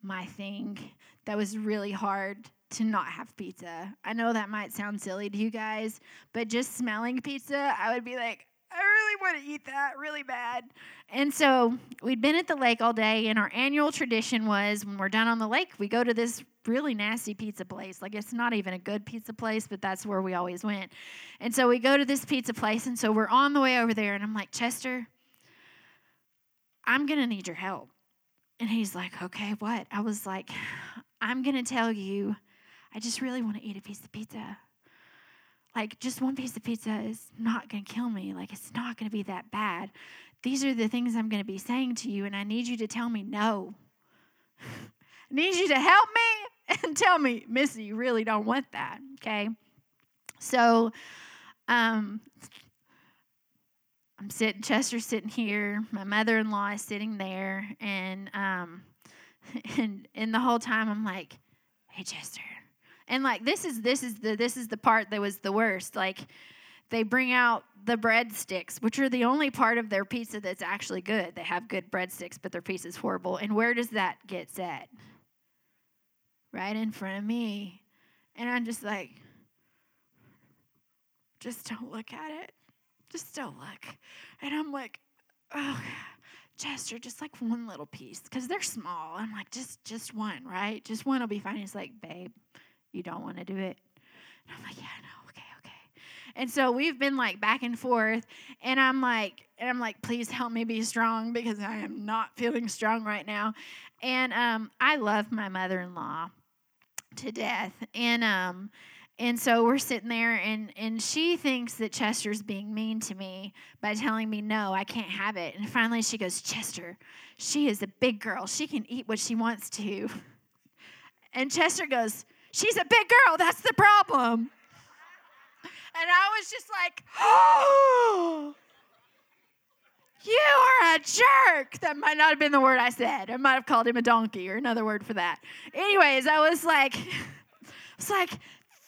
my thing. That was really hard to not have pizza. I know that might sound silly to you guys, but just smelling pizza, I would be like, I really want to eat that really bad. And so we'd been at the lake all day, and our annual tradition was, when we're done on the lake, we go to this really nasty pizza place. Like, it's not even a good pizza place, but that's where we always went. And so we go to this pizza place, and so we're on the way over there, and I'm like, Chester, I'm going to need your help. And he's like, okay, what? I was like, I'm going to tell you, I just really want to eat a piece of pizza. Like, just one piece of pizza is not going to kill me. Like, it's not going to be that bad. These are the things I'm going to be saying to you, and I need you to tell me no. I need you to help me and tell me, Missy, you really don't want that, okay? So I'm sitting, Chester's sitting here. My mother-in-law is sitting there, and And the whole time I'm like, hey, Chester. And like this is the part that was the worst. Like they bring out the breadsticks, which are the only part of their pizza that's actually good. They have good breadsticks, but their pizza's horrible. And where does that get set? Right in front of me. And I'm just like, just don't look at it. Just don't look. And I'm like, oh, Chester, just like one little piece. Because they're small. I'm like, just one, right? Just one will be fine. He's like, babe, you don't want to do it. And I'm like, yeah, no, okay. And so we've been like back and forth. And I'm like, please help me be strong because I am not feeling strong right now. And I love my mother-in-law to death. And so we're sitting there, and she thinks that Chester's being mean to me by telling me, no, I can't have it. And finally she goes, Chester, she is a big girl. She can eat what she wants to. And Chester goes, she's a big girl. That's the problem. And I was just like, oh, you are a jerk. That might not have been the word I said. I might have called him a donkey or another word for that. Anyways, I was like,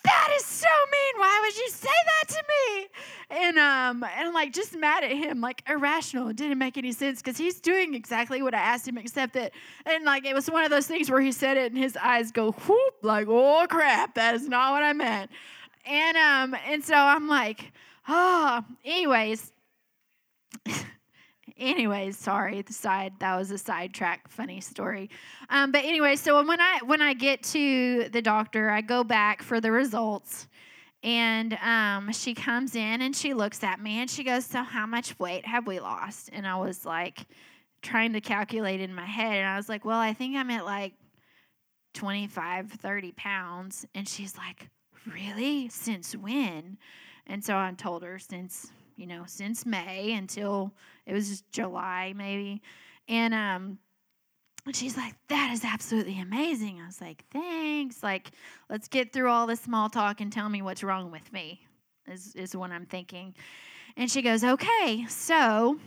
that is so mean. Why would you say that to me? And like just mad at him, like irrational. It didn't make any sense because he's doing exactly what I asked him, except that, and like it was one of those things where he said it and his eyes go whoop, like, oh crap, that is not what I meant. And so I'm like, oh, anyways, sorry, that was a sidetrack funny story. But anyway, so when I get to the doctor, I go back for the results, and she comes in and she looks at me and she goes, so how much weight have we lost? And I was like trying to calculate in my head, and I was like, well, I think I'm at like 25, 30 pounds. And she's like, really? Since when? And so I told her since May until it was just July maybe. And she's like, that is absolutely amazing. I was like, thanks. Like, let's get through all this small talk and tell me what's wrong with me is what I'm thinking. And she goes, okay, so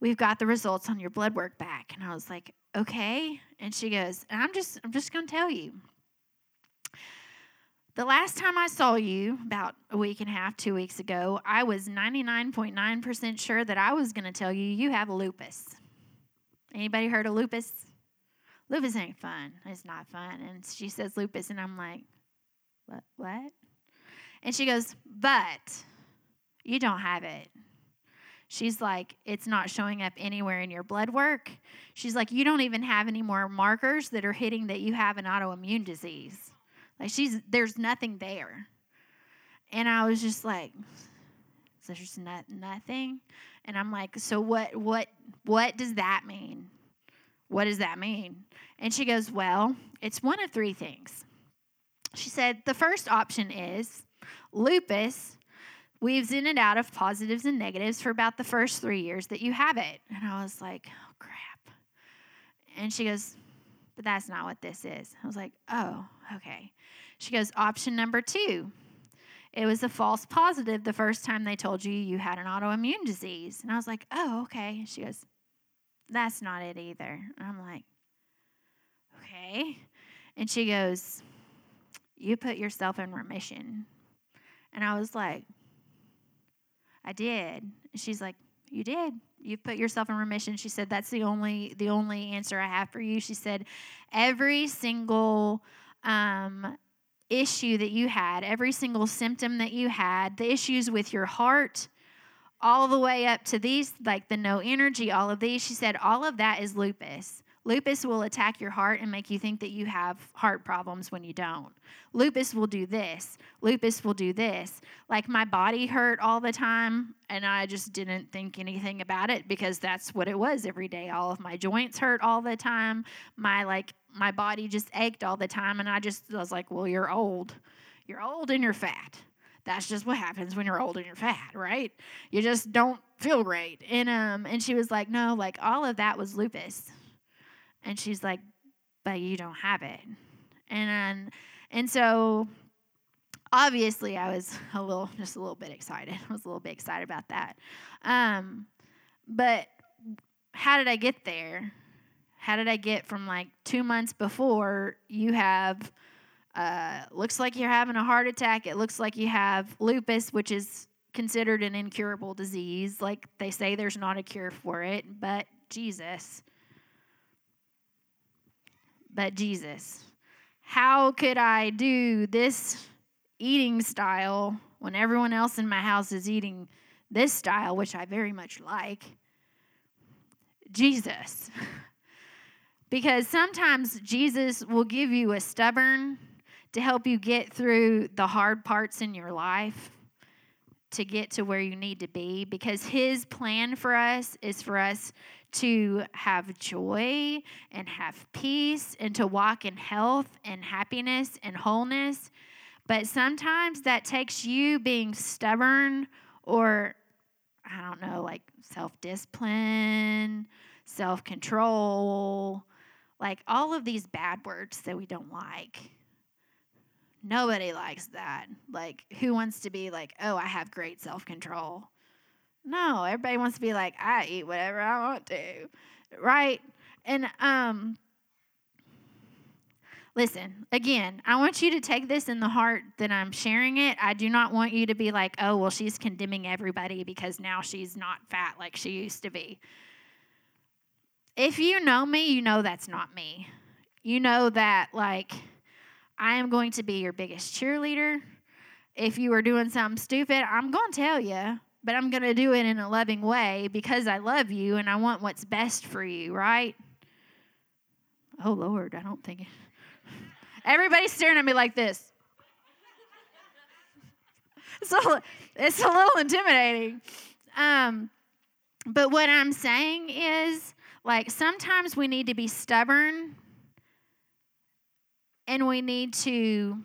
we've got the results on your blood work back. And I was like, okay. And she goes, I'm just going to tell you. The last time I saw you, about a week and a half, 2 weeks ago, I was 99.9% sure that I was going to tell you have lupus. Anybody heard of lupus? Lupus ain't fun. It's not fun. And she says lupus, and I'm like, what? And she goes, but you don't have it. She's like, it's not showing up anywhere in your blood work. She's like, you don't even have any more markers that are hitting that you have an autoimmune disease. Like, there's nothing there. And I was just like, so there's nothing? And I'm like, so what does that mean? What does that mean? And she goes, well, it's one of three things. She said, the first option is lupus weaves in and out of positives and negatives for about the first 3 years that you have it. And I was like, oh, crap. And she goes, but that's not what this is. I was like, oh, okay. She goes, option number 2. It was a false positive the first time they told you had an autoimmune disease. And I was like, oh, okay. She goes, that's not it either. And I'm like, okay. And she goes, you put yourself in remission. And I was like, I did. And she's like, you did. You've put yourself in remission. She said, that's the only answer I have for you. She said, every single issue that you had, every single symptom that you had, the issues with your heart, all the way up to these, like the no energy, all of these, she said, all of that is lupus. Lupus will attack your heart and make you think that you have heart problems when you don't. Lupus will do this. Lupus will do this. Like, my body hurt all the time, and I just didn't think anything about it because that's what it was every day. All of my joints hurt all the time. My body just ached all the time, and I was like, well, you're old. You're old and you're fat. That's just what happens when you're old and you're fat, right? You just don't feel great. And she was like, no, like, all of that was lupus. And she's like, but you don't have it. And so obviously I was a little bit excited. I was a little bit excited about that. But how did I get there? how did I get from like 2 months before you have, looks like you're having a heart attack. It looks like you have lupus, which is considered an incurable disease. Like they say there's not a cure for it, but Jesus. But Jesus, how could I do this eating style when everyone else in my house is eating this style, which I very much like? Jesus. Because sometimes Jesus will give you a stubborn to help you get through the hard parts in your life to get to where you need to be. Because his plan for us is for us to have joy and have peace and to walk in health and happiness and wholeness. But sometimes that takes you being stubborn or, I don't know, like self-discipline, self-control, like all of these bad words that we don't like. Nobody likes that. Like, who wants to be like, oh, I have great self-control? No, everybody wants to be like, I eat whatever I want to, right? And listen, again, I want you to take this in the heart that I'm sharing it. I do not want you to be like, oh, well, she's condemning everybody because now she's not fat like she used to be. If you know me, you know that's not me. You know that, like, I am going to be your biggest cheerleader. If you are doing something stupid, I'm going to tell you, but I'm going to do it in a loving way because I love you and I want what's best for you, right? Oh, Lord, I don't think... Everybody's staring at me like this. So it's a little intimidating. But what I'm saying is, like, sometimes we need to be stubborn and we need to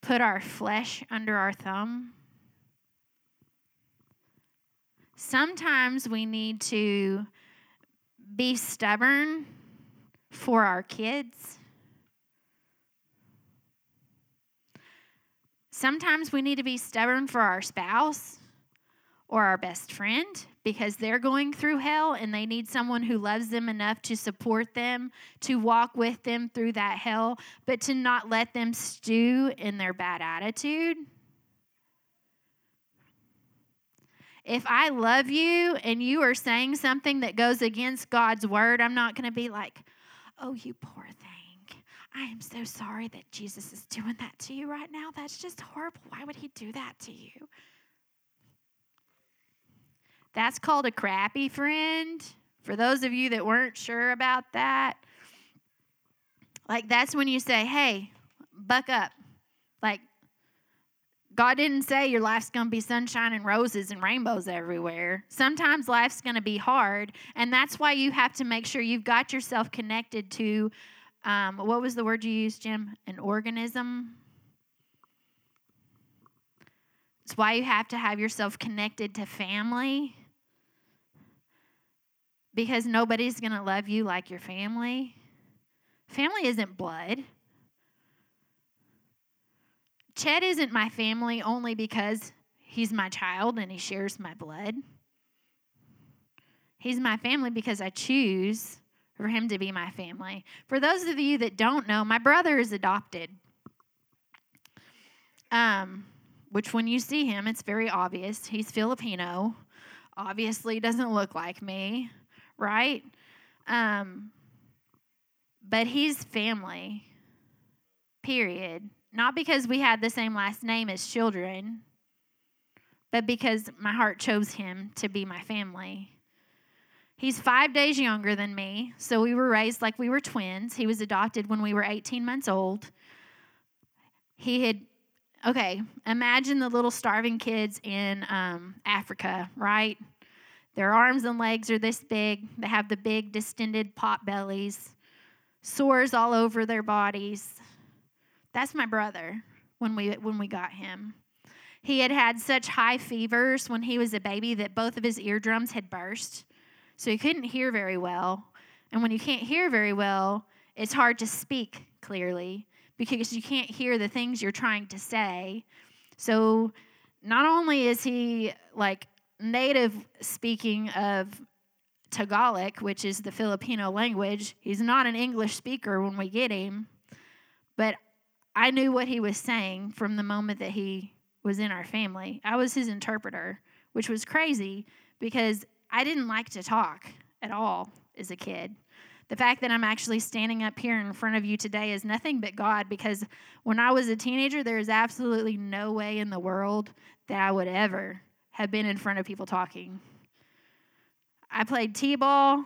put our flesh under our thumb. Sometimes we need to be stubborn for our kids. Sometimes we need to be stubborn for our spouse or our best friend, because they're going through hell and they need someone who loves them enough to support them, to walk with them through that hell, but to not let them stew in their bad attitude. If I love you and you are saying something that goes against God's word, I'm not going to be like, oh, you poor thing. I am so sorry that Jesus is doing that to you right now. That's just horrible. Why would he do that to you? That's called a crappy friend. For those of you that weren't sure about that, like, that's when you say, hey, buck up. Like, God didn't say your life's going to be sunshine and roses and rainbows everywhere. Sometimes life's going to be hard, and that's why you have to make sure you've got yourself connected to, what was the word you used, Jim? An organism. It's why you have to have yourself connected to family, because nobody's going to love you like your family. Family isn't blood. Ched isn't my family only because he's my child and he shares my blood. He's my family because I choose for him to be my family. For those of you that don't know, my brother is adopted. Which when you see him, it's very obvious. He's Filipino. Obviously doesn't look like me, right? But he's family, period. Not because we had the same last name as children, but because my heart chose him to be my family. He's 5 days younger than me, so we were raised like we were twins. He was adopted when we were 18 months old. Okay, imagine the little starving kids in Africa, right? Their arms and legs are this big. They have the big distended pot bellies, sores all over their bodies. That's my brother when we got him. He had such high fevers when he was a baby that both of his eardrums had burst, so he couldn't hear very well. And when you can't hear very well, it's hard to speak clearly because you can't hear the things you're trying to say. So not only is he like native speaking of Tagalog, which is the Filipino language. He's not an English speaker when we get him, but I knew what he was saying from the moment that he was in our family. I was his interpreter, which was crazy because I didn't like to talk at all as a kid. The fact that I'm actually standing up here in front of you today is nothing but God, because when I was a teenager, there is absolutely no way in the world that I would ever have been in front of people talking. I played t-ball.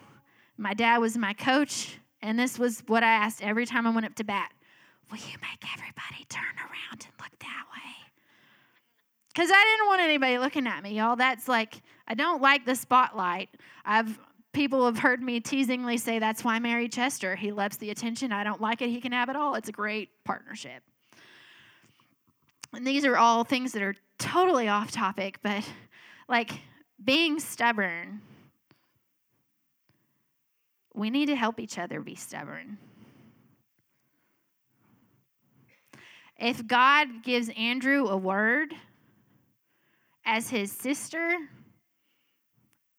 My dad was my coach, and this was what I asked every time I went up to bat. Will you make everybody turn around and look that way? Because I didn't want anybody looking at me, y'all. That's like, I don't like the spotlight. People have heard me teasingly say, that's why I married Chester. He loves the attention. I don't like it. He can have it all. It's a great partnership. And these are all things that are totally off topic, but like being stubborn. We need to help each other be stubborn. If God gives Andrew a word as his sister,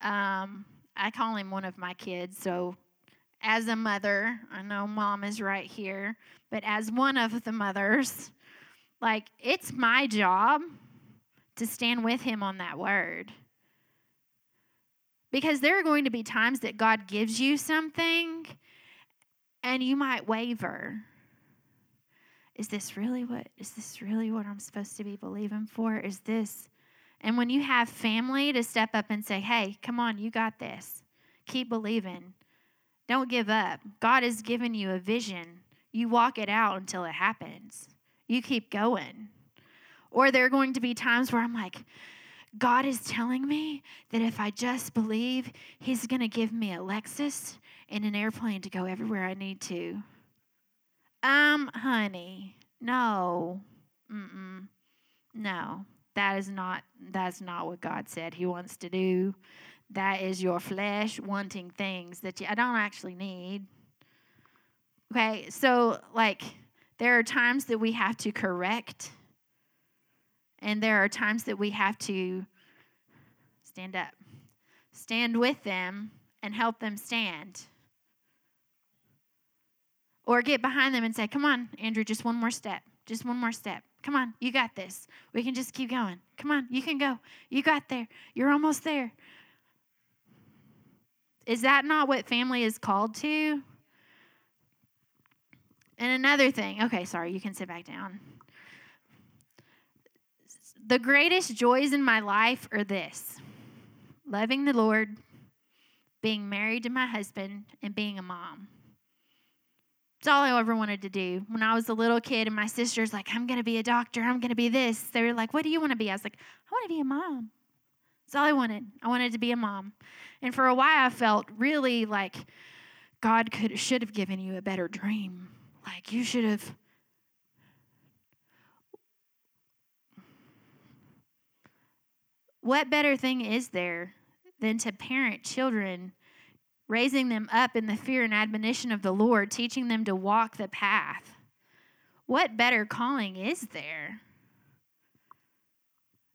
I call him one of my kids, so as a mother, I know mom is right here, but as one of the mothers, like, it's my job to stand with him on that word. Because there are going to be times that God gives you something, and you might waver. Is this really what I'm supposed to be believing for? Is this... And when you have family to step up and say, hey, come on, you got this. Keep believing. Don't give up. God has given you a vision. You walk it out until it happens. You keep going. Or there are going to be times where I'm like, God is telling me that if I just believe, he's going to give me a Lexus and an airplane to go everywhere I need to. Honey, no. No. That's not what God said he wants to do. That is your flesh wanting things that I don't actually need. Okay, so, like, there are times that we have to correct, and there are times that we have to stand up. Stand with them and help them stand. Or get behind them and say, come on, Andrew, just one more step. Just one more step. Come on, you got this. We can just keep going. Come on, you can go. You got there. You're almost there. Is that not what family is called to? And another thing. Okay, sorry, you can sit back down. The greatest joys in my life are this: loving the Lord, being married to my husband, and being a mom. It's all I ever wanted to do. When I was a little kid and my sister's like, I'm going to be a doctor. I'm going to be this. They were like, what do you want to be? I was like, I want to be a mom. That's all I wanted. I wanted to be a mom. And for a while I felt really like God should have given you a better dream. Like you should have. What better thing is there than to parent children, raising them up in the fear and admonition of the Lord, teaching them to walk the path? What better calling is there?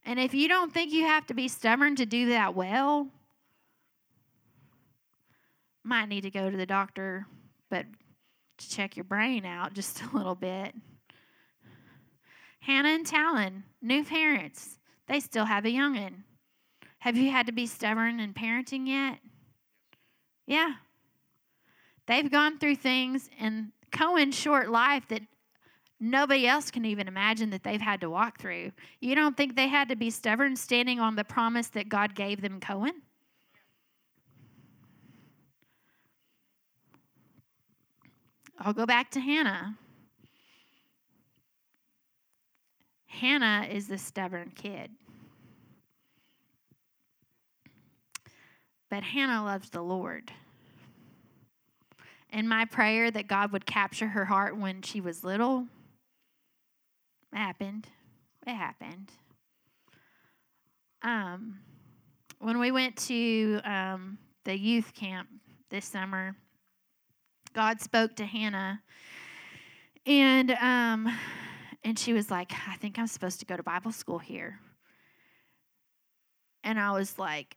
And if you don't think you have to be stubborn to do that well, might need to go to the doctor, but to check your brain out just a little bit. Hannah and Talon, new parents, they still have a young'un. Have you had to be stubborn in parenting yet? Yeah. They've gone through things in Cohen's short life that nobody else can even imagine that they've had to walk through. You don't think they had to be stubborn standing on the promise that God gave them, Cohen? I'll go back to Hannah. Hannah is the stubborn kid. But Hannah loves the Lord. And my prayer that God would capture her heart when she was little, it happened. When we went to the youth camp this summer, God spoke to Hannah. And she was like, I think I'm supposed to go to Bible school here. And I was like,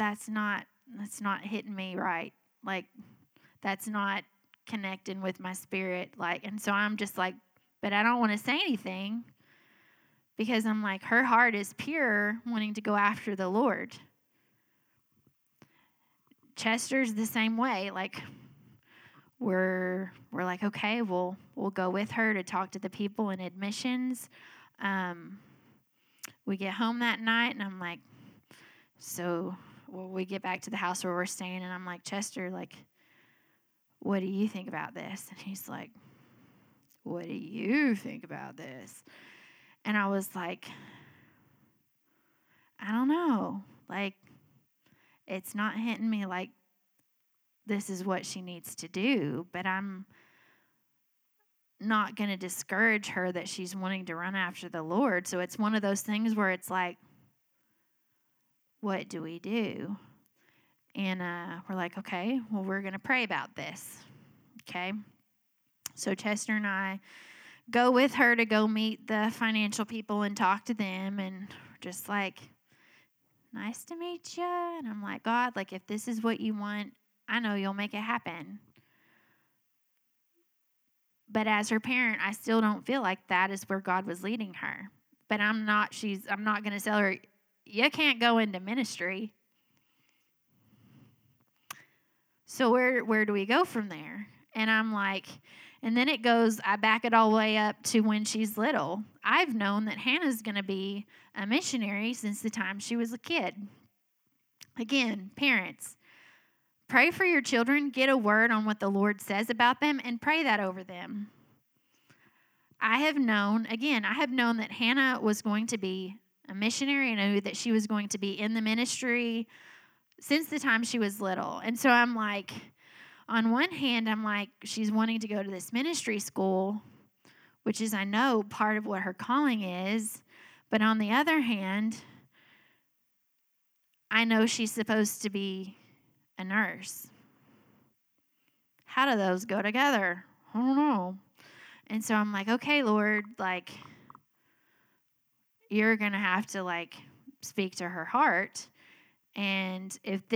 that's not hitting me right. Like, that's not connecting with my spirit. Like, and so I'm just like, but I don't want to say anything because I'm like, her heart is pure, wanting to go after the Lord. Chester's the same way. Like, we're like, okay, we'll go with her to talk to the people in admissions. We get home that night, and I'm like, so we get back to the house where we're staying, and I'm like, Chester, like, what do you think about this? And he's like, what do you think about this? And I was like, I don't know. Like, it's not hitting me like this is what she needs to do, but I'm not going to discourage her that she's wanting to run after the Lord. So it's one of those things where it's like, what do we do? And we're like, okay, well, we're going to pray about this. Okay. So Chester and I go with her to go meet the financial people and talk to them. And just like, nice to meet you. And I'm like, God, like, if this is what you want, I know you'll make it happen. But as her parent, I still don't feel like that is where God was leading her. But I'm not going to tell her, you can't go into ministry. So where do we go from there? And I'm like, and then it goes, I back it all the way up to when she's little. I've known that Hannah's going to be a missionary since the time she was a kid. Again, parents, pray for your children, get a word on what the Lord says about them, and pray that over them. I have known that Hannah was going to be a missionary, and I knew that she was going to be in the ministry since the time she was little. And so I'm like, on one hand, I'm like, she's wanting to go to this ministry school, which is, I know, part of what her calling is. But on the other hand, I know she's supposed to be a nurse. How do those go together? I don't know. And so I'm like, okay, Lord, like, you're going to have to, like, speak to her heart. And if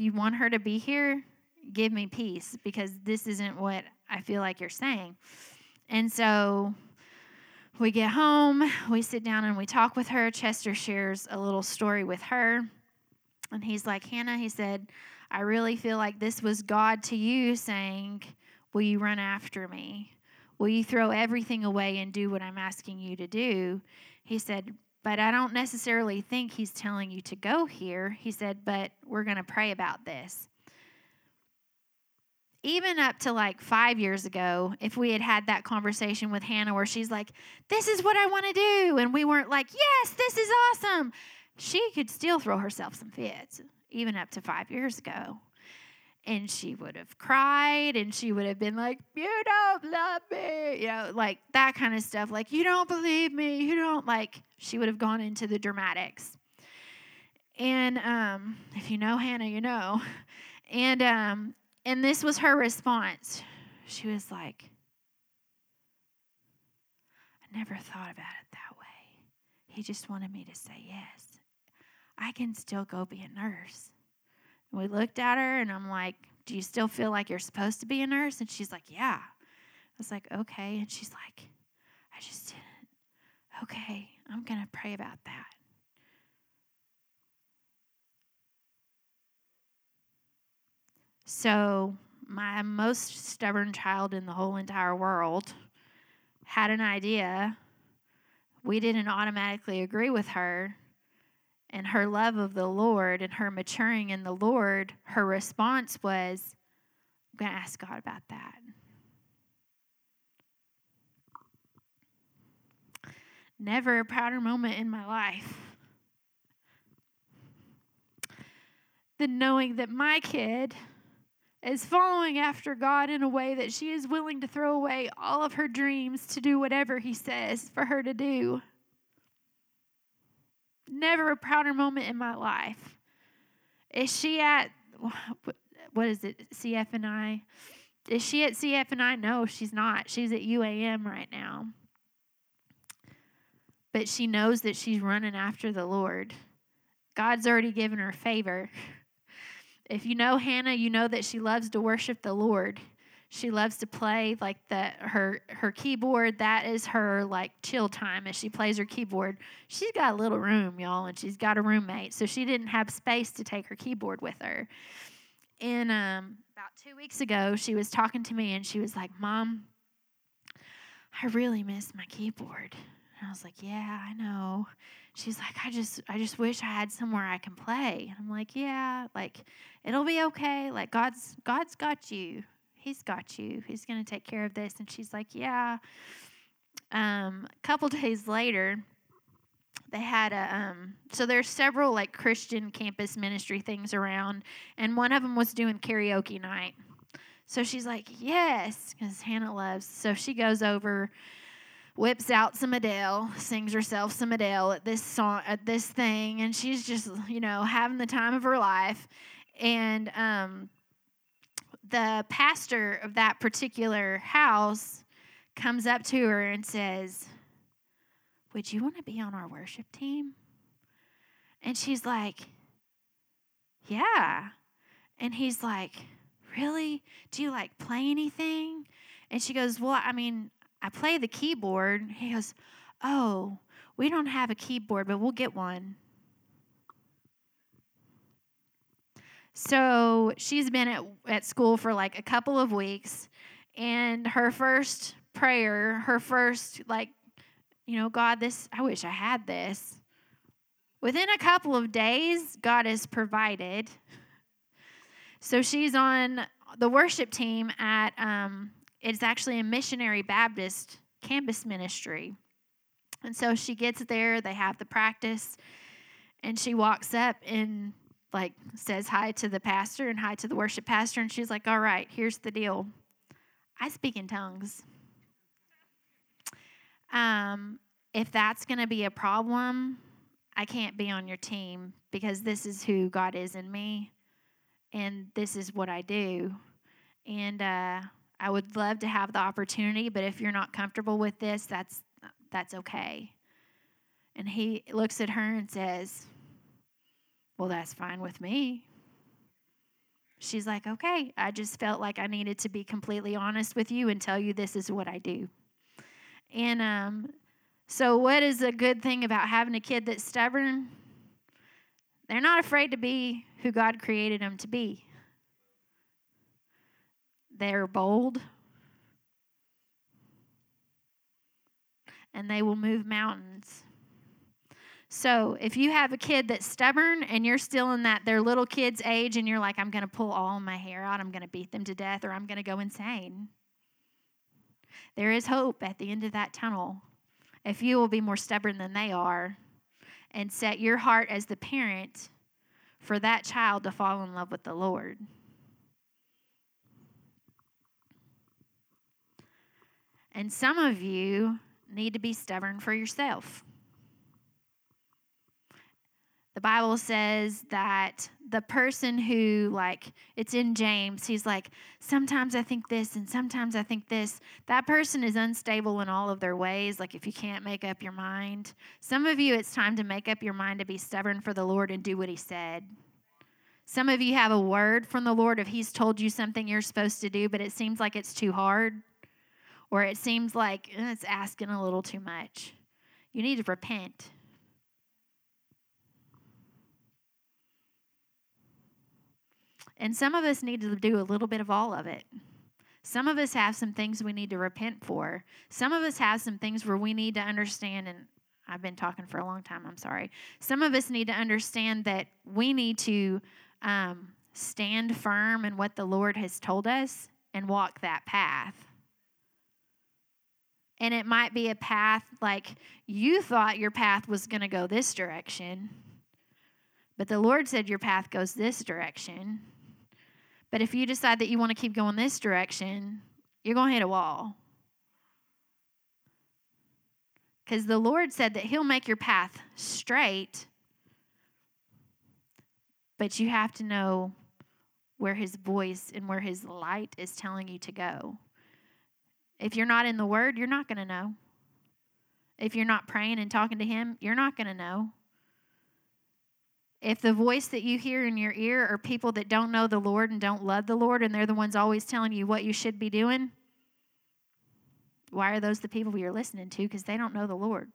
you want her to be here, give me peace, because this isn't what I feel like you're saying. And so we get home, we sit down and we talk with her. Chester shares a little story with her. And he's like, Hannah, he said, I really feel like this was God to you saying, will you run after me? Will you throw everything away and do what I'm asking you to do? He said, but I don't necessarily think he's telling you to go here. He said, but we're going to pray about this. Even up to like 5 years ago, if we had that conversation with Hannah where she's like, this is what I want to do, and we weren't like, yes, this is awesome, she could still throw herself some fits, even up to 5 years ago. And she would have cried, and she would have been like, you don't love me, you know, like that kind of stuff. Like, you don't believe me, you don't, like, she would have gone into the dramatics. And if you know Hannah, you know. And this was her response. She was like, I never thought about it that way. He just wanted me to say yes. I can still go be a nurse. We looked at her, and I'm like, do you still feel like you're supposed to be a nurse? And she's like, yeah. I was like, okay. And she's like, I just didn't. Okay, I'm going to pray about that. So my most stubborn child in the whole entire world had an idea. We didn't automatically agree with her. And her love of the Lord and her maturing in the Lord, her response was, I'm going to ask God about that. Never a prouder moment in my life than knowing that my kid is following after God in a way that she is willing to throw away all of her dreams to do whatever He says for her to do. Never a prouder moment in my life. Is she at, what is it, CFNI? Is she at CFNI? No, she's not. She's at UAM right now. But she knows that she's running after the Lord. God's already given her favor. If you know Hannah, you know that she loves to worship the Lord. She loves to play like her keyboard. That is her like chill time as she plays her keyboard. She's got a little room, y'all, and she's got a roommate, so she didn't have space to take her keyboard with her. And about 2 weeks ago, she was talking to me, and she was like, "Mom, I really miss my keyboard." And I was like, "Yeah, I know." She's like, I just wish I had somewhere I can play. And I'm like, "Yeah, like it'll be okay. Like God's got you. He's got you. He's gonna take care of this." And she's like, "Yeah." A couple days later, they had a so there's several like Christian campus ministry things around, and one of them was doing karaoke night. So she's like, "Yes," because Hannah loves. So she goes over, whips out some Adele, sings herself some Adele at this song, at this thing, and she's just, you know, having the time of her life. And the pastor of that particular house comes up to her and says, "Would you want to be on our worship team?" And she's like, "Yeah." And he's like, "Really? Do you like play anything?" And she goes, "Well, I mean, I play the keyboard." He goes, "Oh, we don't have a keyboard, but we'll get one." So she's been at school for like a couple of weeks, and her first prayer, her first like, you know, "God, this, I wish I had this." Within a couple of days, God has provided. So she's on the worship team at it's actually a missionary Baptist campus ministry. And so she gets there, they have the practice, and she walks up and like says hi to the pastor and hi to the worship pastor, and she's like, "All right, here's the deal. I speak in tongues. If that's going to be a problem, I can't be on your team because this is who God is in me, and this is what I do. And I would love to have the opportunity, but if you're not comfortable with this, that's okay." And he looks at her and says, "Well, that's fine with me." She's like, "Okay, I just felt like I needed to be completely honest with you and tell you this is what I do." And so what is a good thing about having a kid that's stubborn? They're not afraid to be who God created them to be. They're bold, and they will move mountains. So if you have a kid that's stubborn and you're still in that their little kid's age and you're like, "I'm going to pull all my hair out, I'm going to beat them to death, or I'm going to go insane," there is hope at the end of that tunnel if you will be more stubborn than they are and set your heart as the parent for that child to fall in love with the Lord. And some of you need to be stubborn for yourself. The Bible says that the person who, like, it's in James, he's like, "Sometimes I think this and sometimes I think this." That person is unstable in all of their ways, like if you can't make up your mind. Some of you, it's time to make up your mind to be stubborn for the Lord and do what he said. Some of you have a word from the Lord if he's told you something you're supposed to do, but it seems like it's too hard. Or it seems like it's asking a little too much. You need to repent. And some of us need to do a little bit of all of it. Some of us have some things we need to repent for. Some of us have some things where we need to understand, and I've been talking for a long time, I'm sorry. Some of us need to understand that we need to stand firm in what the Lord has told us and walk that path. And it might be a path like you thought your path was going to go this direction. But the Lord said your path goes this direction. But if you decide that you want to keep going this direction, you're going to hit a wall. Because the Lord said that he'll make your path straight. But you have to know where his voice and where his light is telling you to go. If you're not in the Word, you're not going to know. If you're not praying and talking to him, you're not going to know. If the voice that you hear in your ear are people that don't know the Lord and don't love the Lord, and they're the ones always telling you what you should be doing, why are those the people you're listening to? Because they don't know the Lord.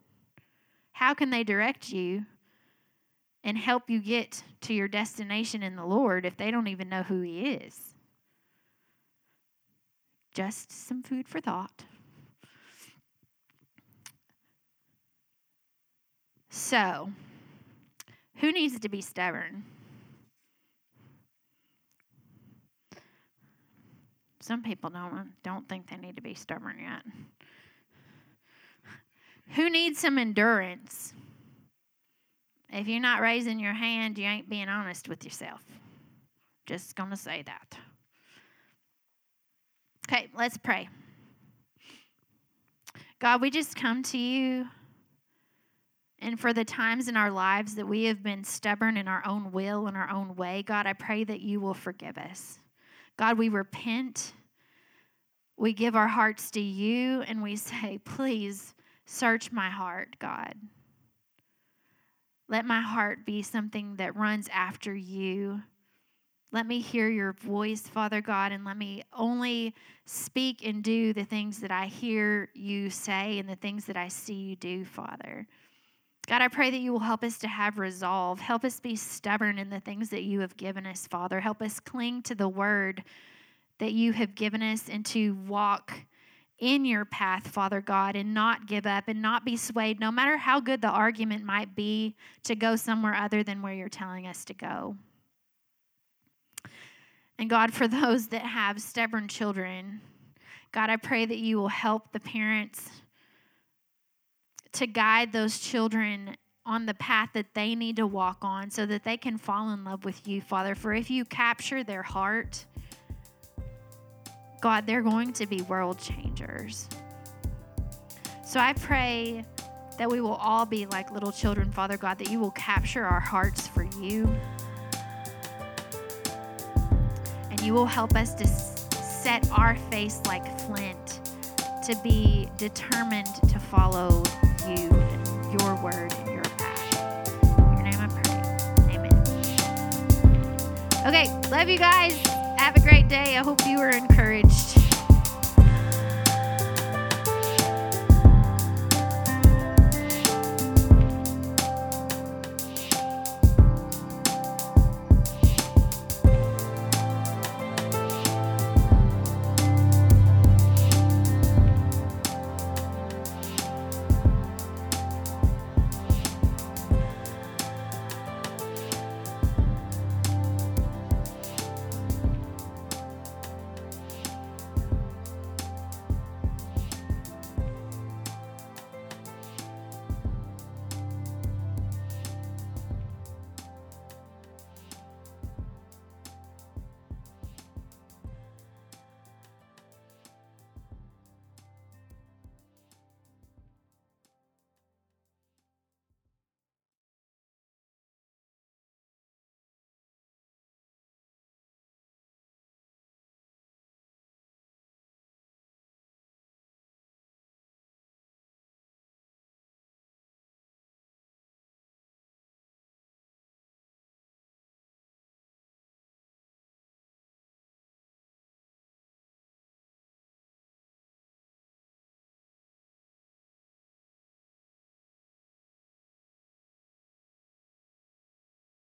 How can they direct you and help you get to your destination in the Lord if they don't even know who He is? Just some food for thought. So, who needs to be stubborn? Some people don't think they need to be stubborn yet. Who needs some endurance? If you're not raising your hand, you ain't being honest with yourself. Just going to say that. Okay, let's pray. God, we just come to you. And for the times in our lives that we have been stubborn in our own will and our own way, God, I pray that you will forgive us. God, we repent. We give our hearts to you, and we say, please search my heart, God. Let my heart be something that runs after you. Let me hear your voice, Father God, and let me only speak and do the things that I hear you say and the things that I see you do, Father. God, I pray that you will help us to have resolve. Help us be stubborn in the things that you have given us, Father. Help us cling to the word that you have given us and to walk in your path, Father God, and not give up and not be swayed, no matter how good the argument might be, to go somewhere other than where you're telling us to go. And God, for those that have stubborn children, God, I pray that you will help the parents to guide those children on the path that they need to walk on so that they can fall in love with you, Father. For if you capture their heart, God, they're going to be world changers. So I pray that we will all be like little children, Father God, that you will capture our hearts for you. And you will help us to set our face like flint, to be determined to follow you and your word and your passion. In your name I pray. Amen. Okay, love you guys. Have a great day. I hope you were encouraged.